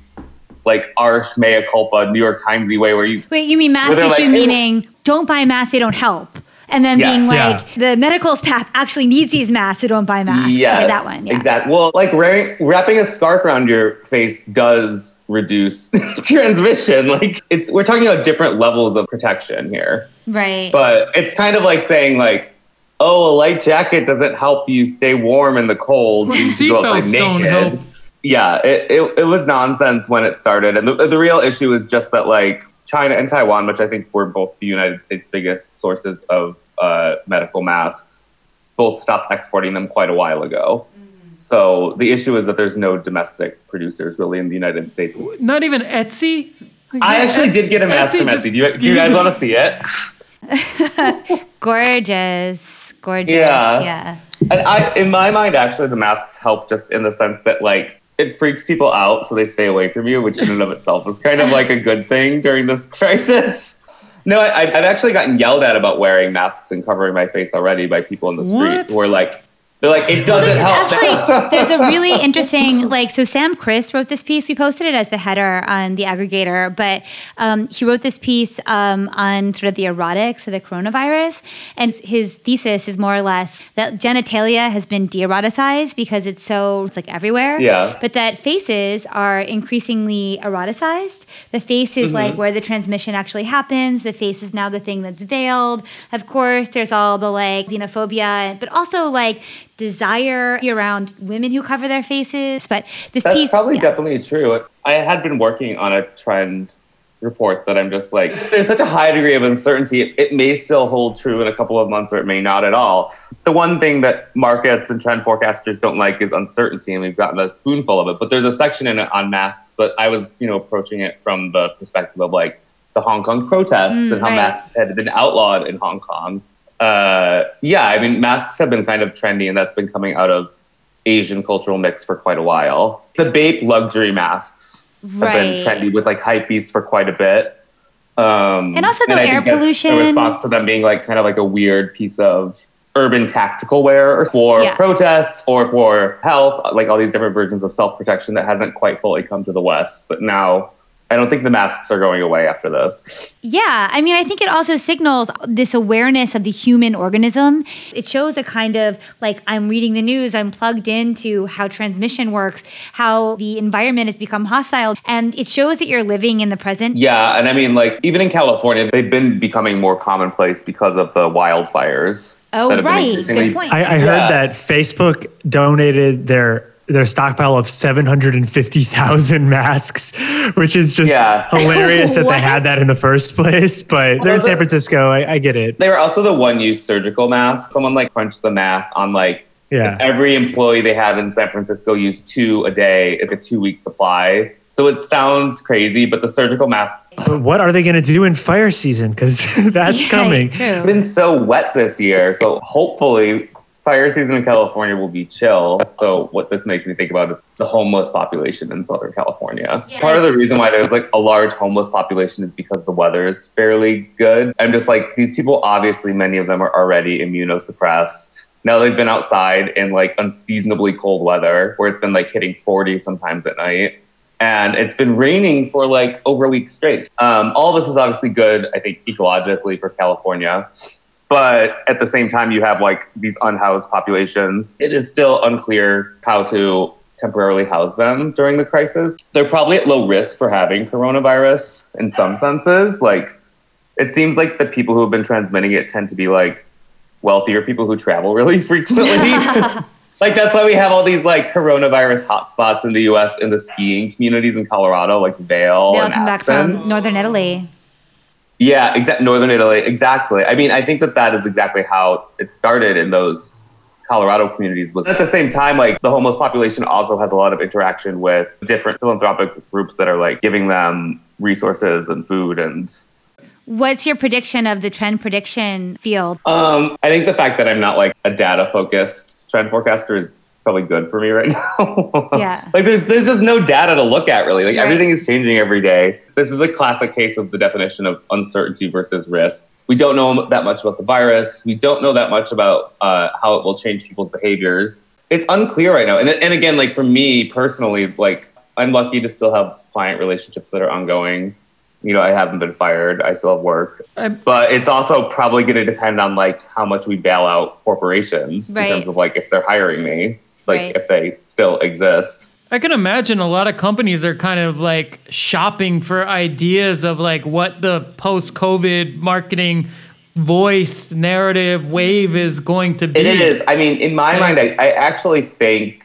like arch mea culpa New York Timesy way where you... Wait, you mean mask issue like, meaning don't buy masks, they don't help. And then being like, the medical staff actually needs these masks, so don't buy masks. Yes, okay, that one. Yeah. Exactly. Well, like wrapping a scarf around your face does reduce transmission. Like we're talking about different levels of protection here. Right. But it's kind of like saying like, oh, a light jacket doesn't help you stay warm in the cold. Well, seatbelts don't help. Yeah, it was nonsense when it started. And the real issue is just that like, China and Taiwan, which I think were both the United States' biggest sources of medical masks, both stopped exporting them quite a while ago. Mm-hmm. So the issue is that there's no domestic producers really in the United States. Not even Etsy? I actually did get a mask from Etsy. Do you guys want to see it? Gorgeous. Yeah. And in my mind, actually, the masks help just in the sense that, like, it freaks people out so they stay away from you, which in and of itself is kind of like a good thing during this crisis. No, I've actually gotten yelled at about wearing masks and covering my face already by people in the street who are like, they're like, it doesn't help. Actually, there's a really interesting, so Sam Chris wrote this piece. We posted it as the header on the aggregator, but he wrote this piece on sort of the erotics of the coronavirus. And his thesis is more or less that genitalia has been de-eroticized because it's everywhere. Yeah. But that faces are increasingly eroticized. The face is where the transmission actually happens. The face is now the thing that's veiled. Of course, there's all the xenophobia, but also desire around women who cover their faces. But that's probably definitely true. I had been working on a trend report that I'm just like, there's such a high degree of uncertainty. It may still hold true in a couple of months or it may not at all. The one thing that markets and trend forecasters don't like is uncertainty, and we've gotten a spoonful of it. But there's a section in it on masks, but I was, approaching it from the perspective of the Hong Kong protests and how masks had been outlawed in Hong Kong. Masks have been kind of trendy, and that's been coming out of Asian cultural mix for quite a while. The Bape luxury masks have been trendy with hypebeasts for quite a bit. And also the air pollution. The response to them being kind of a weird piece of urban tactical wear for protests or for health, all these different versions of self-protection that hasn't quite fully come to the West, but now... I don't think the masks are going away after this. Yeah. I mean, I think it also signals this awareness of the human organism. It shows a kind of I'm reading the news, I'm plugged into how transmission works, how the environment has become hostile. And it shows that you're living in the present. Yeah. And I mean, even in California, they've been becoming more commonplace because of the wildfires. Oh, right. Good point. I heard that Facebook donated their stockpile of 750,000 masks, which is just hilarious that they had that in the first place. But they're in San Francisco. I get it. They were also the one-use surgical masks. Someone crunched the math on if every employee they had in San Francisco used 2 a day, a 2-week supply. So it sounds crazy, but the surgical masks... What are they going to do in fire season? Because that's coming. It's been so wet this year. So hopefully... fire season in California will be chill. So what this makes me think about is the homeless population in Southern California. Yeah. Part of the reason why there's a large homeless population is because the weather is fairly good. I'm just these people, obviously many of them are already immunosuppressed. Now they've been outside in unseasonably cold weather where it's been hitting 40 sometimes at night. And it's been raining for over a week straight. All this is obviously good, I think, ecologically for California. But at the same time, you have these unhoused populations. It is still unclear how to temporarily house them during the crisis. They're probably at low risk for having coronavirus in some senses. It seems the people who have been transmitting it tend to be wealthier people who travel really frequently. That's why we have all these coronavirus hotspots in the U.S. in the skiing communities in Colorado, Vail and Aspen. They'll come back from Northern Italy. Yeah, Northern Italy, exactly. I mean, I think that is exactly how it started in those Colorado communities. Was at the same time, the homeless population also has a lot of interaction with different philanthropic groups that are giving them resources and food and. What's your prediction of the trend prediction field? I think the fact that I'm not a data focused trend forecaster is probably good for me right now. Yeah. There's just no data to look at really. Everything is changing every day. This is a classic case of the definition of uncertainty versus risk. We don't know that much about the virus. We don't know that much about how it will change people's behaviors. It's unclear right now. And again, for me personally, I'm lucky to still have client relationships that are ongoing. I haven't been fired. I still have work. But it's also probably going to depend on how much we bail out corporations in terms of if they're hiring me. If they still exist. I can imagine a lot of companies are kind of shopping for ideas of what the post-COVID marketing voice, narrative, wave is going to be. It is. I mean, in my mind, I actually think,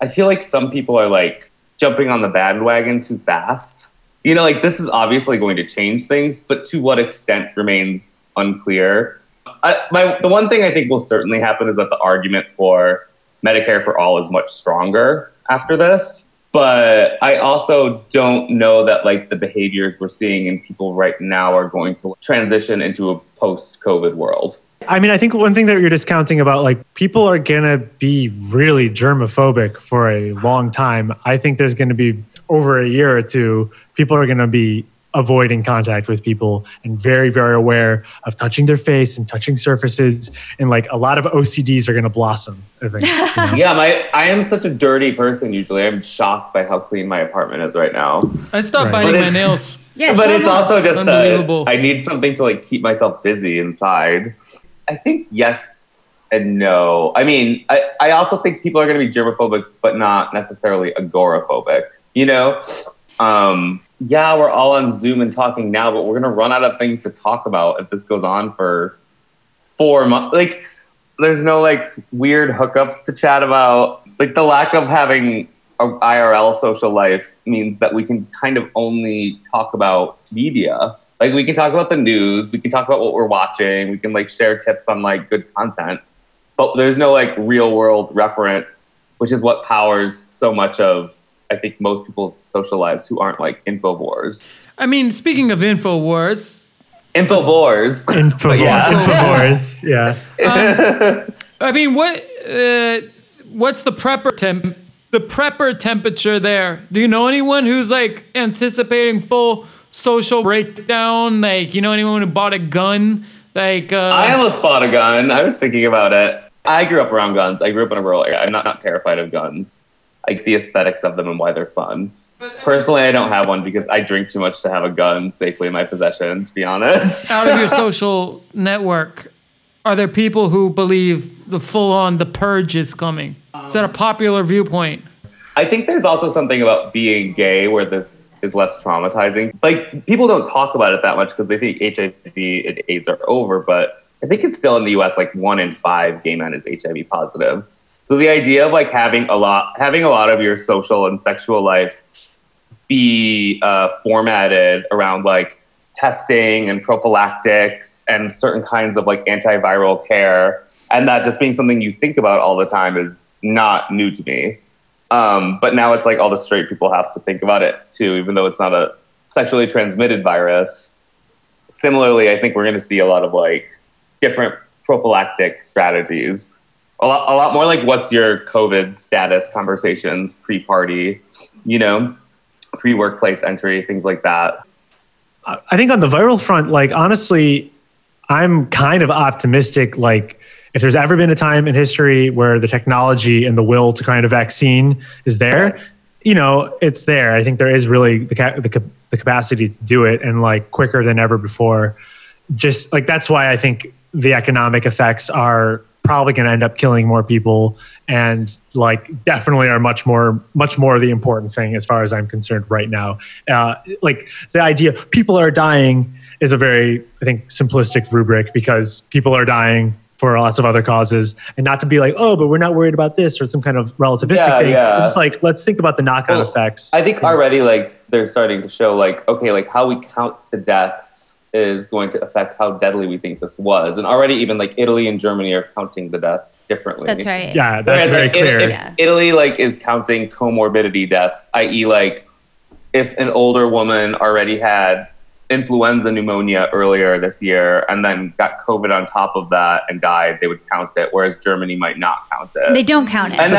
I feel some people are jumping on the bandwagon too fast. you know, like, this is obviously going to change things, but to what extent remains unclear. The one thing I think will certainly happen is that the argument for Medicare for all is much stronger after this. But I also don't know that, like, the behaviors we're seeing in people right now are going to transition into a post-COVID world. I mean, I think one thing that you're discounting about, like, people are going to be really germophobic for a long time. I think there's going to be, over a year or two, people are going to be avoiding contact with people and very, very aware of touching their face and touching surfaces. And, like, a lot of OCDs are going to blossom, I think. You know? Yeah, I am such a dirty person usually. I'm shocked by how clean my apartment is right now. I stopped biting my nails. Yeah, but it's also just unbelievable. I need something to, like, keep myself busy inside. I think yes and no. I mean, I also think people are going to be germophobic, but not necessarily agoraphobic, you know? Yeah, we're all on Zoom and talking now, but we're going to run out of things to talk about if this goes on for 4 months. Like, there's no, like, weird hookups to chat about. Like, the lack of having an IRL social life means that we can kind of only talk about media. Like, we can talk about the news, we can talk about what we're watching, we can, like, share tips on, like, good content. But there's no, like, real-world referent, which is what powers so much of, I think, most people's social lives who aren't, like, Infowars. I mean, speaking of Infowars... Infowars. I mean, what's the prepper temperature there? Do you know anyone who's, like, anticipating full social breakdown? Like, you know anyone who bought a gun? Like, I almost bought a gun. I was thinking about it. I grew up around guns. I grew up in a rural area. I'm not terrified of guns. Like, the aesthetics of them and why they're fun. Personally, I don't have one because I drink too much to have a gun safely in my possession, to be honest. Out of your social network, are there people who believe the full-on, the purge is coming? Is that a popular viewpoint? I think there's also something about being gay where this is less traumatizing. Like, people don't talk about it that much because they think HIV and AIDS are over, but I think it's still in the US, like, 1 in 5 gay men is HIV positive. So the idea of, like, having a lot of your social and sexual life be formatted around, like, testing and prophylactics and certain kinds of, like, antiviral care, and that just being something you think about all the time is not new to me. But now it's like all the straight people have to think about it too, even though it's not a sexually transmitted virus. Similarly, I think we're going to see a lot of, like, different prophylactic strategies. A lot more like what's your COVID status conversations, pre-party, you know, pre-workplace entry, things like that. I think on the viral front, like, honestly, I'm kind of optimistic. Like, if there's ever been a time in history where the technology and the will to kind of vaccine is there, you know, it's there. I think there is really the capacity to do it, and, like, quicker than ever before. Just, like, that's why I think the economic effects are probably going to end up killing more people, and, like, definitely are much more the important thing as far as I'm concerned right now. Like, the idea people are dying is a very, I think, simplistic rubric, because people are dying for lots of other causes, and not to be like, oh, but we're not worried about this, or some kind of relativistic thing. Yeah. It's just like, let's think about the knock-on effects. I think already, like, they're starting to show, like, okay, like, how we count the deaths is going to affect how deadly we think this was. And already even, like, Italy and Germany are counting the deaths differently. That's right. Yeah, that's very clear. Italy, like, is counting comorbidity deaths, i.e., like, if an older woman already had influenza pneumonia earlier this year and then got COVID on top of that and died, they would count it, whereas Germany might not count it. They don't count it. And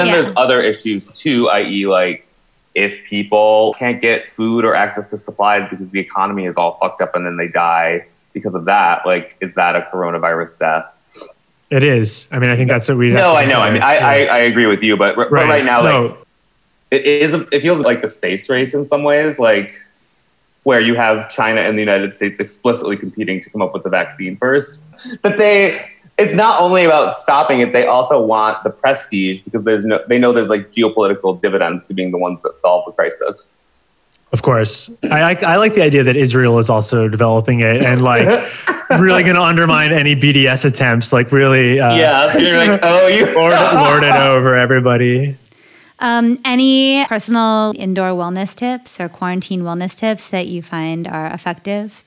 then there's other issues too, i.e., like, if people can't get food or access to supplies because the economy is all fucked up and then they die because of that, like, is that a coronavirus death? It is. I mean, I think that's what we... No, I know. I mean, I agree with you, but right now, like, it feels like the space race in some ways, like, where you have China and the United States explicitly competing to come up with the vaccine first. But it's not only about stopping it, they also want the prestige, because they know there's, like, geopolitical dividends to being the ones that solve the crisis. Of course. I like the idea that Israel is also developing it and, like, really going to undermine any BDS attempts. Like, really... yeah, so you're like, oh, you... lord it over everybody. Any personal indoor wellness tips or quarantine wellness tips that you find are effective?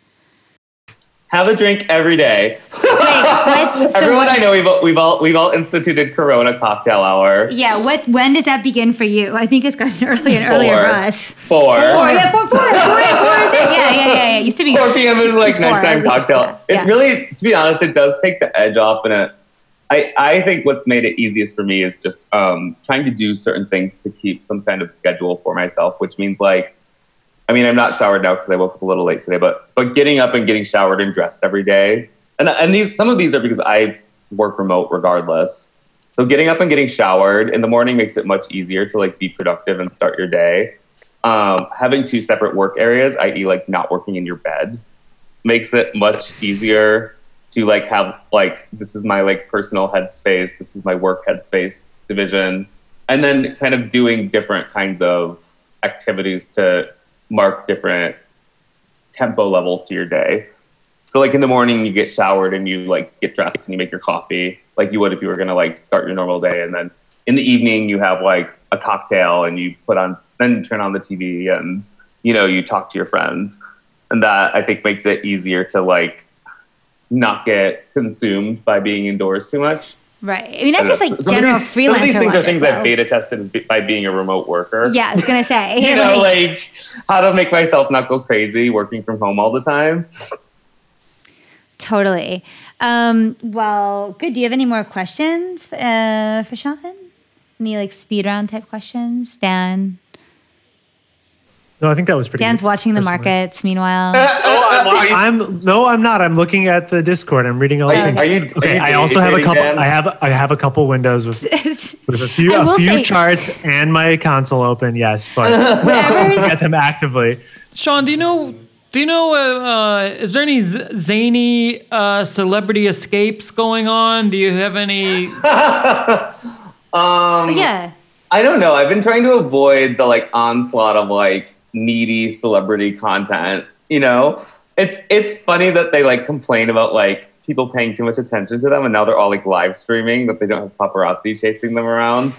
Have a drink every day. Everyone I know, we've all instituted Corona cocktail hour. Yeah. When does that begin for you? I think it's gotten earlier and earlier for us. Four. It used to be 4 p.m. is like nighttime cocktail. Yeah. It really, to be honest, it does take the edge off, and I think what's made it easiest for me is just trying to do certain things to keep some kind of schedule for myself, which means like. I mean, I'm not showered now because I woke up a little late today, but getting up and getting showered and dressed every day. And these some of these are because I work remote regardless. So getting up and getting showered in the morning makes it much easier to like be productive and start your day. Having two separate work areas, i.e. like not working in your bed, makes it much easier to like have like, this is my like personal headspace, this is my work headspace division. And then kind of doing different kinds of activities to mark different tempo levels to your day. So like in the morning you get showered and you like get dressed and you make your coffee like you would if you were going to like start your normal day. And then in the evening you have like a cocktail and you turn on the TV and, you know, you talk to your friends. And that I think makes it easier to like not get consumed by being indoors too much. Right. I mean, that's just like general freelancer logic. Some of these things are things I've beta tested by being a remote worker. Yeah, I was going to say. You know, like how to make myself not go crazy working from home all the time. Totally. Well, good. Do you have any more questions for Sean? Any like speed round type questions? Dan? No, I think that was pretty Dan's good, watching personally. The markets, meanwhile. I'm not. I'm looking at the Discord. I'm reading all the things. I also have a couple. I have a couple windows with a few charts and my console open. Yes, but I get them actively. Sean, do you know? Is there any zany celebrity escapes going on? Do you have any? Yeah. I don't know. I've been trying to avoid the like onslaught of like. Needy celebrity content, you know? It's funny that they like complain about like people paying too much attention to them and now they're all like live streaming that they don't have paparazzi chasing them around.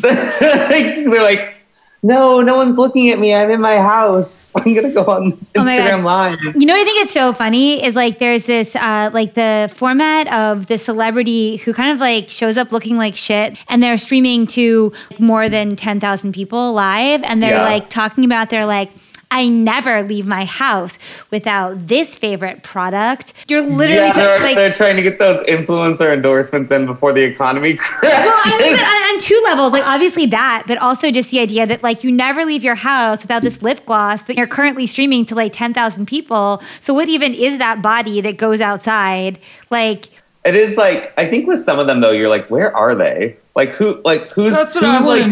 They're like, no one's looking at me. I'm in my house. I'm going to go on Instagram Live. You know what I think is so funny is like there's this like the format of the celebrity who kind of like shows up looking like shit and they're streaming to more than 10,000 people live and they're like talking about their like, I never leave my house without this favorite product. You're literally they're trying to get those influencer endorsements in before the economy crashes. Well, I mean, but on two levels, like obviously that, but also just the idea that like you never leave your house without this lip gloss, but you're currently streaming to like 10,000 people. So what even is that body that goes outside? Like it is like I think with some of them though, you're like, where are they? Like who's fleeing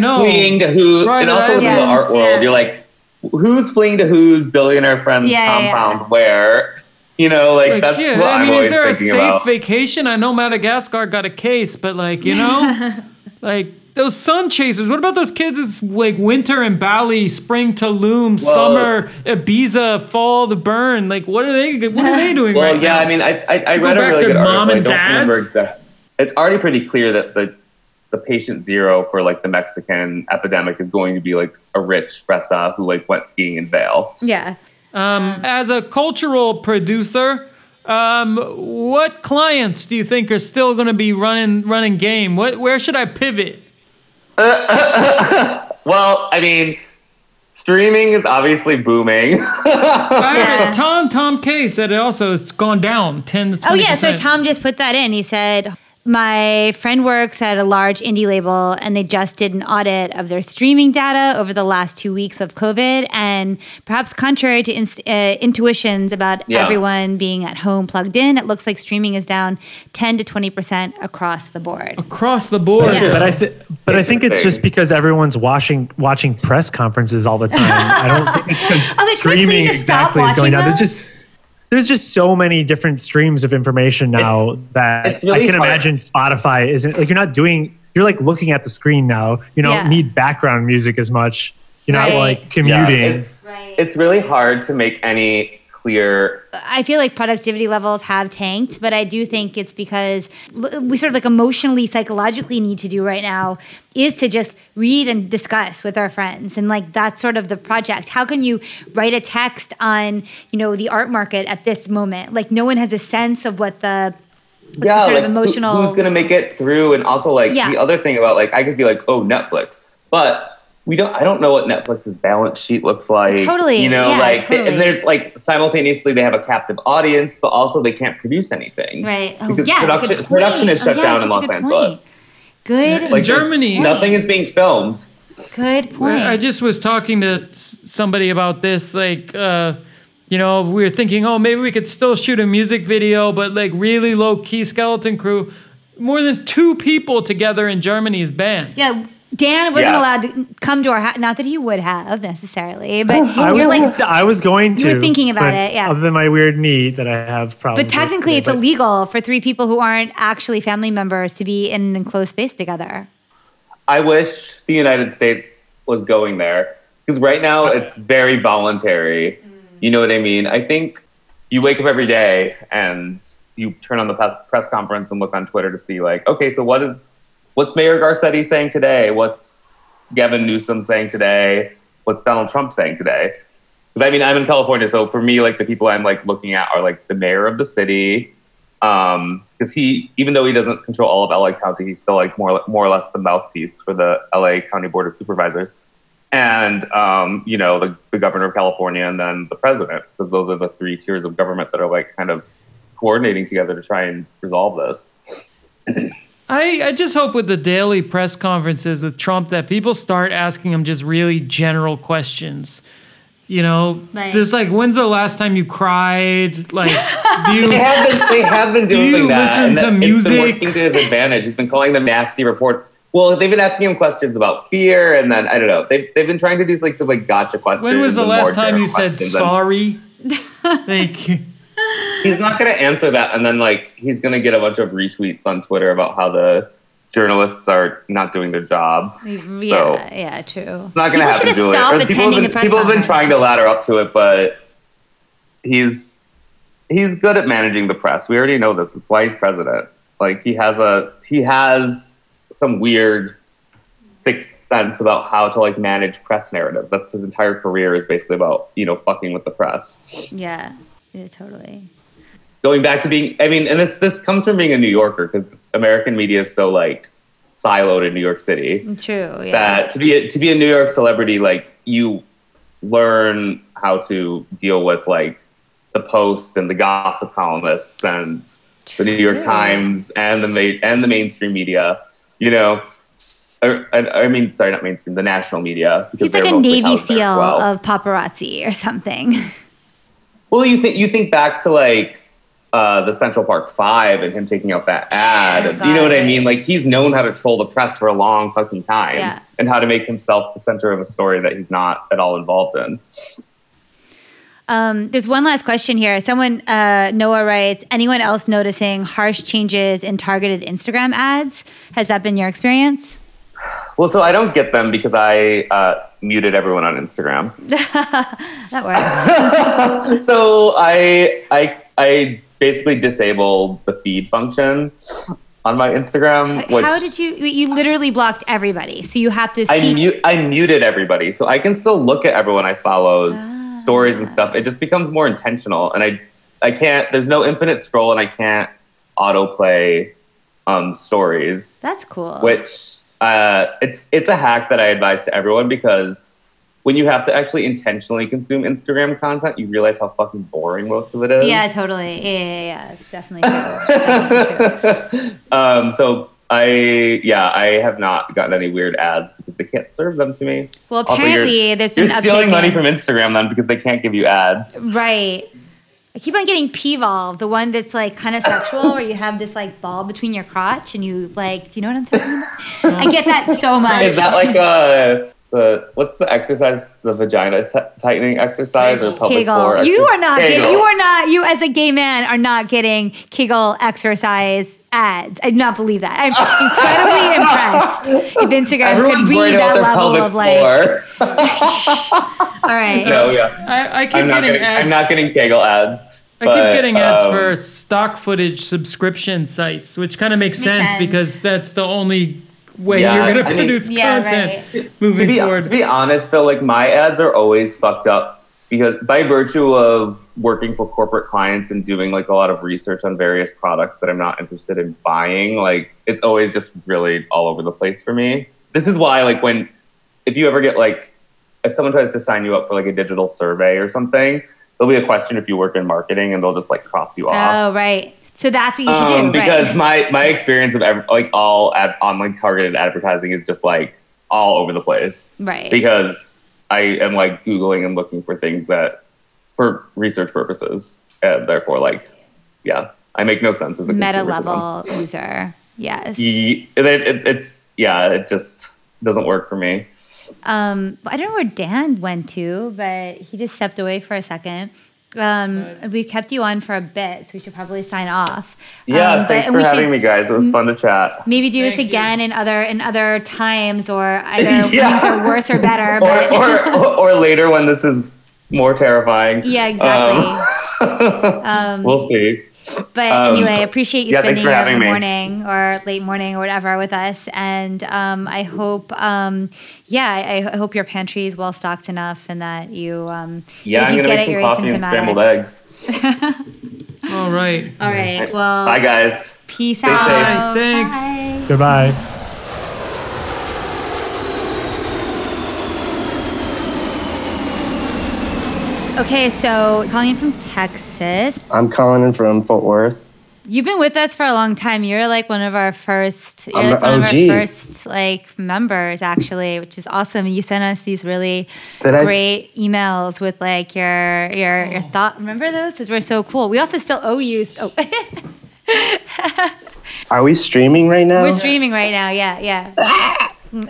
to who? Right, and also in the art world, you're like. Who's fleeing to whose billionaire friend's compound where? You know, like that's what I'm always thinking about. Is there a safe vacation? I know Madagascar got a case, but like, you know, like those sun chasers. What about those kids? It's like winter in Bali, spring Tulum, summer Ibiza, fall the burn. Like, what are they doing right now? Well, I mean, I read a really good article. I don't remember exactly. It's already pretty clear that the patient zero for like the Mexican epidemic is going to be like a rich fresa who like went skiing in Vail. Yeah. As a cultural producer, what clients do you think are still going to be running game? Where should I pivot? Well, I mean, streaming is obviously booming. I heard Tom K said it also it's gone down 10 to 20%. Oh yeah, so Tom just put that in. He said, my friend works at a large indie label and they just did an audit of their streaming data over the last 2 weeks of COVID. And perhaps contrary to intuitions about everyone being at home plugged in, it looks like streaming is down 10 to 20% across the board. Across the board. Yeah. But I think it's just because everyone's watching press conferences all the time. I don't think it's because streaming exactly is going down. There's just so many different streams of information now that really I can imagine Spotify isn't like you're like looking at the screen now. You don't need background music as much. You're not like commuting. It's really hard to make any clear. I feel like productivity levels have tanked, but I do think it's because we sort of like emotionally, psychologically need to do right now is to just read and discuss with our friends. And like, that's sort of the project. How can you write a text on, you know, the art market at this moment? Like no one has a sense of what the sort of emotional... Who's going to make it through? And also like the other thing about like, I could be like, oh, Netflix, but... I don't know what Netflix's balance sheet looks like. Totally. You know, and there's like simultaneously they have a captive audience, but also they can't produce anything. Right. Oh, because production is shut down in Los Angeles. Good. Like, Germany. Nothing is being filmed. Good point. I just was talking to somebody about this. Like, you know, we were thinking, oh, maybe we could still shoot a music video, but like really low key skeleton crew. More than 2 people together in Germany is banned. Yeah. Dan wasn't allowed to come to our house. Not that he would have necessarily, but I was going to. You were thinking about it, yeah. Other than my weird knee that I have problems with. But technically, it's illegal for 3 people who aren't actually family members to be in an enclosed space together. I wish the United States was going there because right now it's very voluntary. Mm. You know what I mean? I think you wake up every day and you turn on the press conference and look on Twitter to see, like, okay, so what's Mayor Garcetti saying today? What's Gavin Newsom saying today? What's Donald Trump saying today? Because I mean, I'm in California, so for me, like the people I'm like looking at are like the mayor of the city, because he, even though he doesn't control all of LA County, he's still like more or less the mouthpiece for the LA County Board of Supervisors, and you know, the governor of California, and then the president, because those are the 3 tiers of government that are like kind of coordinating together to try and resolve this. I just hope with the daily press conferences with Trump that people start asking him just really general questions. You know, just like, when's the last time you cried? Like, do you... They have been doing that. Do you listen to music? It's been working to his advantage. He's been calling them nasty report. Well, they've been asking him questions about fear, and then, I don't know, they've been trying to do like some like gotcha questions. When was the last time you said sorry? Thank you. He's not going to answer that, and then like he's going to get a bunch of retweets on Twitter about how the journalists are not doing their job. Yeah, true. It's not going to happen, Julia. People have been trying to ladder up to it, but he's good at managing the press. We already know this. That's why he's president. Like he has some weird sixth sense about how to like manage press narratives. That's his entire career is basically about, you know, fucking with the press. Yeah. Yeah, totally. Going back to being, I mean, and this comes from being a New Yorker, because American media is so like siloed in New York City. True. Yeah. That to be a New York celebrity, like you learn how to deal with like the Post and the gossip columnists and the New York Times and the mainstream media. You know, I mean, sorry, not mainstream, the national media. He's like a Navy SEAL of paparazzi or something. Well, you think back to like the Central Park 5 and him taking out that ad. You know what I mean? Like he's known how to troll the press for a long fucking time and how to make himself the center of a story that he's not at all involved in. There's one last question here. Someone, Noah writes, anyone else noticing harsh changes in targeted Instagram ads? Has that been your experience? Well, so I don't get them because I muted everyone on Instagram. That works. So I basically disabled the feed function on my Instagram. How did you? You literally blocked everybody, so you have to. I muted everybody, so I can still look at everyone I follow's stories and stuff. It just becomes more intentional, and I can't. There's no infinite scroll, and I can't autoplay stories. That's cool. Which. It's a hack that I advise to everyone, because when you have to actually intentionally consume Instagram content, you realize how fucking boring most of it is. Yeah, totally. Yeah. It's definitely true. So I have not gotten any weird ads because they can't serve them to me. Well, apparently there's been you're stealing money from Instagram then, because they can't give you ads. Right. I keep on getting P-Vol, the one that's like kind of sexual, where you have this like ball between your crotch and you like, do you know what I'm talking about? I get that so much. Is that like a the what's the exercise? The vagina tightening exercise or pelvic floor exercise? You are not. You as a gay man are not getting Kegel exercise ads. I do not believe that. I'm incredibly impressed. If Instagram could read that level of like. All right. No, yeah. I'm not getting ads. I'm not getting Kegel ads. I keep getting ads for stock footage subscription sites, which kind of makes sense because that's the only way you're going to produce content moving forward. To be honest, though, like my ads are always fucked up because by virtue of working for corporate clients and doing like a lot of research on various products that I'm not interested in buying, like it's always just really all over the place for me. This is why, like, if you ever get like, if someone tries to sign you up for like a digital survey or something, there'll be a question if you work in marketing and they'll just like cross you off. Oh, right. So that's what you should do. Because my experience of online targeted advertising is just like all over the place. Right. Because I am like Googling and looking for things that for research purposes. And therefore, like, yeah, I make no sense as a meta level user. Yes. It just doesn't work for me. I don't know where Dan went to, but he just stepped away for a second. We kept you on for a bit, so we should probably sign off. Thanks for having me, guys. It was fun to chat. Maybe do this again in other times, or either things are worse or better, or later when this is more terrifying. Yeah, exactly. We'll see. But anyway, appreciate you spending your morning or late morning or whatever with us. And I hope, I hope your pantry is well stocked enough and that you, I'm going to make some coffee and scrambled eggs. All right. All right. Well, bye, guys. Peace out. Stay safe. Thanks. Bye. Goodbye. Okay, so calling in from Texas. I'm calling in from Fort Worth. You've been with us for a long time. You're like one of our first. You're like one of our first like members, actually, which is awesome. You sent us these really great emails with like your thought. Remember those? Because we're so cool. We also still owe you. Are we streaming right now? We're streaming right now. Yeah.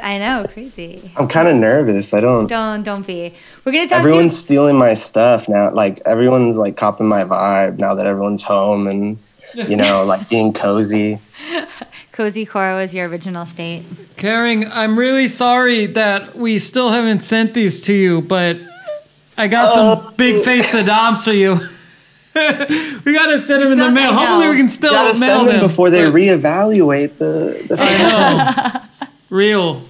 I know, crazy. I'm kind of nervous. I don't. Don't be. We're gonna talk. Everyone's stealing my stuff now. Like everyone's like copying my vibe now that everyone's home and like being cozy. Cozy core was your original state. Karen, I'm really sorry that we still haven't sent these to you, but I got some big face Saddams for you. We gotta send them in the mail. Hopefully, we can still mail them before they reevaluate the final. Real.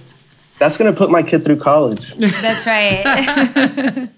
That's going to put my kid through college. That's right.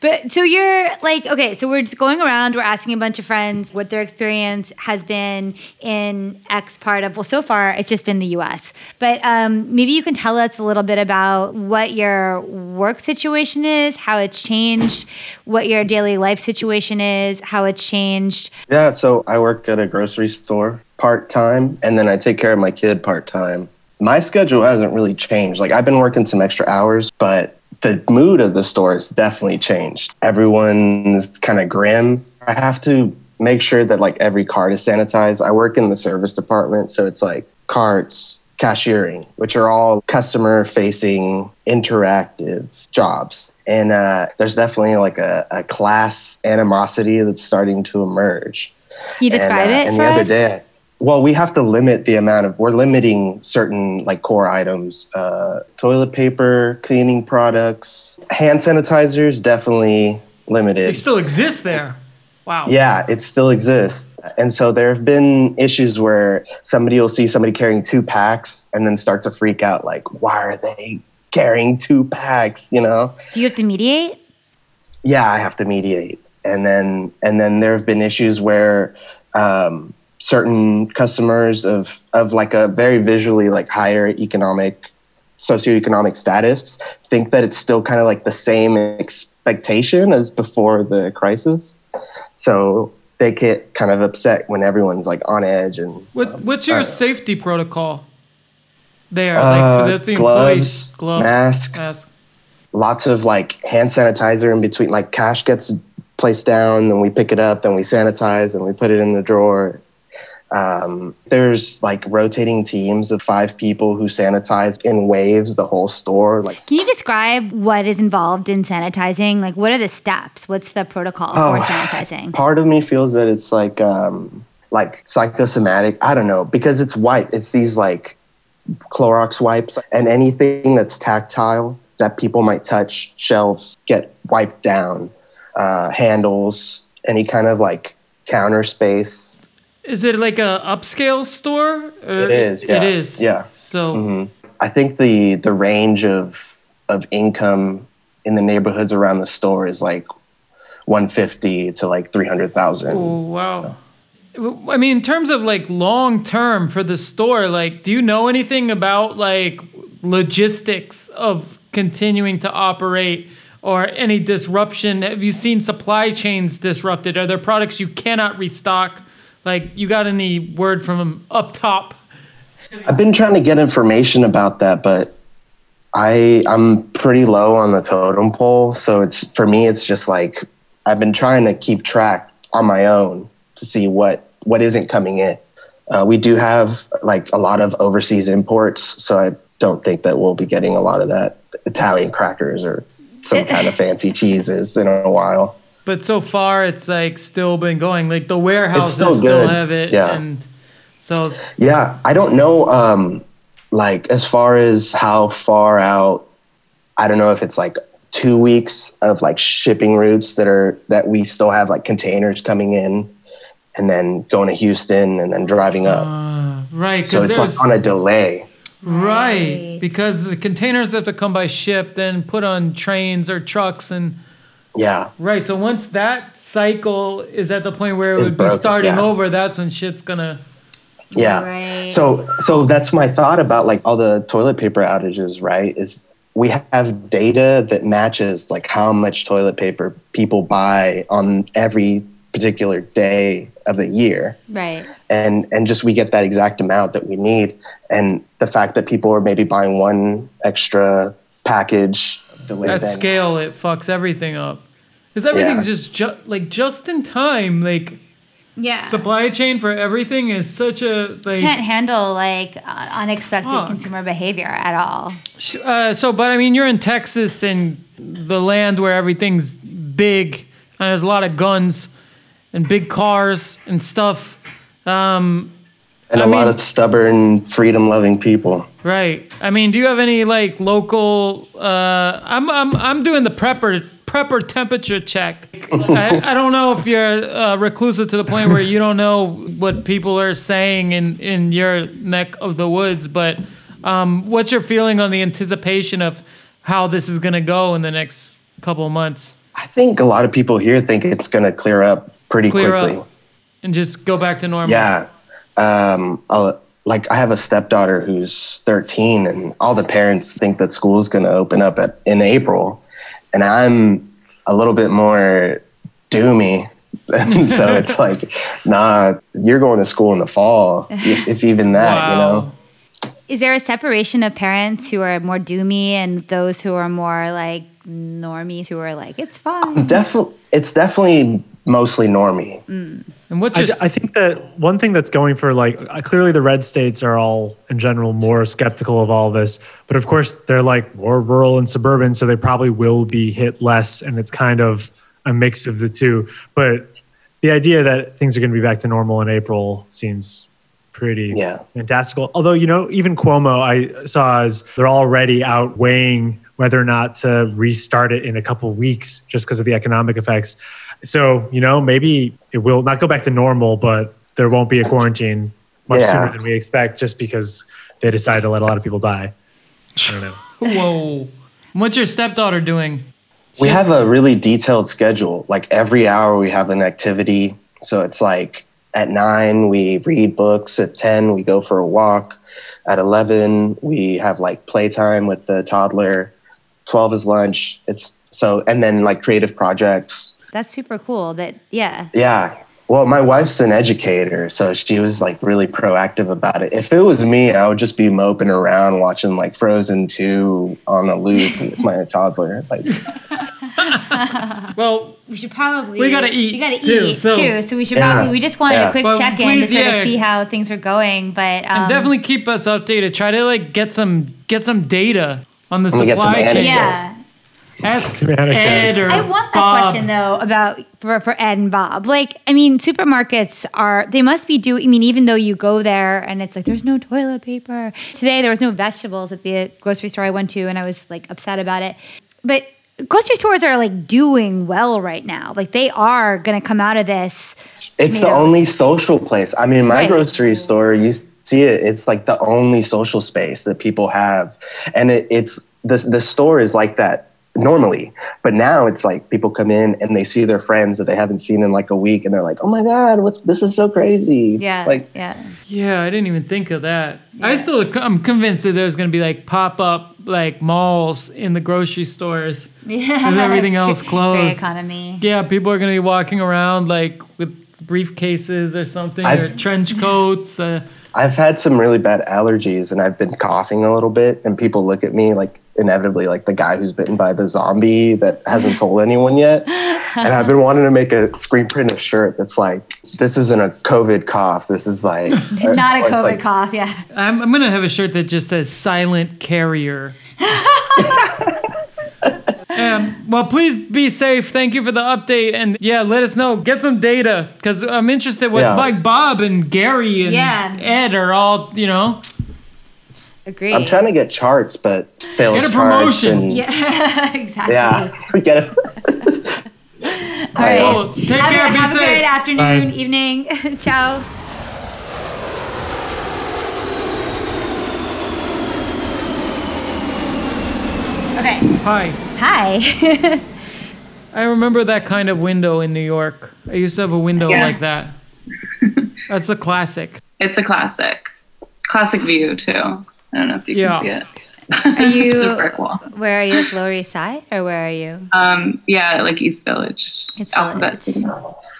But so you're like, okay, so we're just going around. We're asking a bunch of friends what their experience has been in X part of, well, so far it's just been the U.S. But maybe you can tell us a little bit about what your work situation is, how it's changed, what your daily life situation is, how it's changed. Yeah, so I work at a grocery store part-time, and then I take care of my kid part-time. My schedule hasn't really changed. Like, I've been working some extra hours, but the mood of the store has definitely changed. Everyone's kind of grim. I have to make sure that, like, every cart is sanitized. I work in the service department, so it's, like, carts, cashiering, which are all customer-facing, interactive jobs. And there's definitely, like, a class animosity that's starting to emerge. Can you describe it for us? And the other day... Well, we have to limit we're limiting certain like core items, toilet paper, cleaning products, hand sanitizers, definitely limited. They still exist there. Wow. Yeah, it still exists. And so there have been issues where somebody will see somebody carrying 2 packs and then start to freak out like, why are they carrying 2 packs, Do you have to mediate? Yeah, I have to mediate. And then there have been issues where... certain customers of like a very visually like higher socioeconomic status think that it's still kind of like the same expectation as before the crisis. So they get kind of upset when everyone's like on edge. And what's your safety protocol there? Like for the gloves, masks, lots of like hand sanitizer in between. Like cash gets placed down, then we pick it up, then we sanitize, and we put it in the drawer. There's like rotating teams of 5 people who sanitize in waves the whole store. Like, can you describe what is involved in sanitizing? Like, what are the steps? What's the protocol for sanitizing? Part of me feels that it's like psychosomatic. I don't know, because it's white. It's these like Clorox wipes, and anything that's tactile that people might touch, shelves get wiped down, handles, any kind of like counter space. Is it like a upscale store? It is. Yeah. It is. Yeah. So I think the range of income in the neighborhoods around the store is like 150 to like 300,000. Oh wow! So. I mean, in terms of like long term for the store, like, do you know anything about like logistics of continuing to operate? Or any disruption? Have you seen supply chains disrupted? Are there products you cannot restock? Like, you got any word from up top? I've been trying to get information about that, but I'm pretty low on the totem pole. So it's, for me, it's just like, I've been trying to keep track on my own to see what isn't coming in. We do have like a lot of overseas imports. So I don't think that we'll be getting a lot of that Italian crackers or some kind of fancy cheeses in a while. But so far, it's like still been going. Like the warehouses still have it, yeah. And so yeah, I don't know. Like as far as how far out, I don't know if it's like 2 weeks of like shipping routes that we still have like containers coming in, and then going to Houston and then driving up. Right. So it's like on a delay. Right, because the containers have to come by ship, then put on trains or trucks and. Yeah. Right. So once that cycle is at the point where it would be starting over, that's when shit's gonna. Yeah. Right. So that's my thought about like all the toilet paper outages. Right? Is we have data that matches like how much toilet paper people buy on every particular day of the year. Right. And just we get that exact amount that we need, and the fact that people are maybe buying one extra package. At scale, it fucks everything up. Because everything's just in time. Like, yeah, supply chain for everything is such a like can't handle like unexpected consumer behavior at all. But I mean, you're in Texas and the land where everything's big and there's a lot of guns and big cars and stuff. And a lot of stubborn, freedom-loving people. Right. I mean, do you have any like local? I'm doing the prepper temperature check. I don't know if you're reclusive to the point where you don't know what people are saying in your neck of the woods. But what's your feeling on the anticipation of how this is going to go in the next couple of months? I think a lot of people here think it's going to clear up pretty quickly and just go back to normal. Yeah. I have a stepdaughter who's 13, and all the parents think that school is going to open up in April, and I'm a little bit more doomy. So it's like, nah, you're going to school in the fall, if even that, you know. Is there a separation of parents who are more doomy and those who are more like normies who are like, it's fine? It's definitely mostly normie. Mm. And I think that one thing that's going for like clearly the red states are all in general more skeptical of all this, but of course they're like more rural and suburban, so they probably will be hit less, and it's kind of a mix of the two. But the idea that things are going to be back to normal in April seems pretty fantastical. Although, you know, even Cuomo I saw as they're already outweighing whether or not to restart it in a couple of weeks just because of the economic effects. So, you know, maybe it will not go back to normal, but there won't be a quarantine much sooner than we expect just because they decided to let a lot of people die. I don't know. Whoa. What's your stepdaughter doing? We have a really detailed schedule. Like every hour we have an activity. So it's like at 9, we read books. At 10, we go for a walk. At 11, we have like playtime with the toddler. 12 is lunch. And then like creative projects. That's super cool. Yeah. Well, my wife's an educator, so she was like really proactive about it. If it was me, I would just be moping around watching like Frozen 2 on a loop with my toddler. Like, Well, we should probably. We gotta eat. We gotta eat too. So we should probably. We just wanted a quick check-in to sort of see how things are going. But and definitely keep us updated. Try to like get some data on the supply chain. Yeah. Ask Ed or I want this question though about for Ed and Bob. Like, I mean, supermarkets they must be doing. I mean, even though you go there and it's like there's no toilet paper. Today there was no vegetables at the grocery store I went to, and I was like upset about it. But grocery stores are like doing well right now. Like they are going to come out of this. It's the only social place. I mean, my grocery store, you see it. It's like the only social space that people have, and it's the store is like that. Normally, but now it's like people come in and they see their friends that they haven't seen in like a week, and they're like, "Oh my God, this is so crazy!" Yeah, like yeah. I didn't even think of that. Yeah. I'm convinced that there's going to be like pop-up like malls in the grocery stores. Yeah, because everything else closed. Great economy. Yeah, people are going to be walking around like with briefcases or something, or trench coats. I've had some really bad allergies, and I've been coughing a little bit, and people look at me like inevitably like the guy who's bitten by the zombie that hasn't told anyone yet. And I've been wanting to make a screen print of shirt that's like, this isn't a COVID cough. This is like... Not a COVID cough, yeah. I'm going to have a shirt that just says silent carrier. Well, please be safe. Thank you for the update. And yeah, let us know. Get some data because I'm interested what like Bob and Gary and Ed are all, you know. Agreed. I'm trying to get charts, but sales charts. Get a promotion. Yeah, exactly. Yeah, get it. All right. Well, take care. Be safe. Have a great afternoon, evening. Ciao. Okay. Hi. I remember that kind of window in New York. I used to have a window like that. That's the classic. It's a classic. Classic view, too. I don't know if you can see it. Are you, super cool. Where are you, like Lower East Side, or where are you? Yeah, like East Village. It's Alphabet City.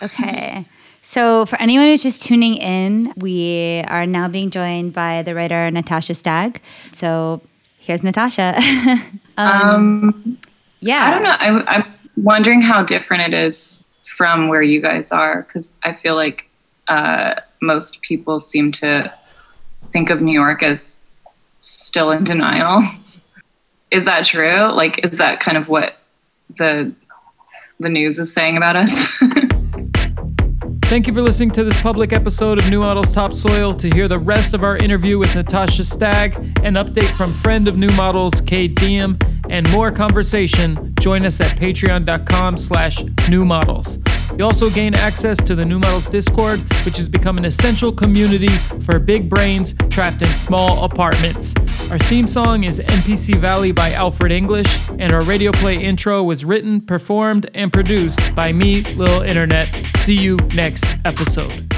Okay. So for anyone who's just tuning in, we are now being joined by the writer Natasha Stagg. So here's Natasha. I don't know. I'm wondering how different it is from where you guys are, because I feel like most people seem to think of New York as still in denial. Is that true? Like, is that kind of what the news is saying about us? Thank you for listening to this public episode of New Models Topsoil. To hear the rest of our interview with Natasha Stagg, an update from friend of New Models, Cade Diem, and more conversation, join us at patreon.com/newmodels. You also gain access to the New Models Discord, which has become an essential community for big brains trapped in small apartments. Our theme song is NPC Valley by Alfred English, and our radio play intro was written, performed, and produced by me, Lil Internet. See you next episode.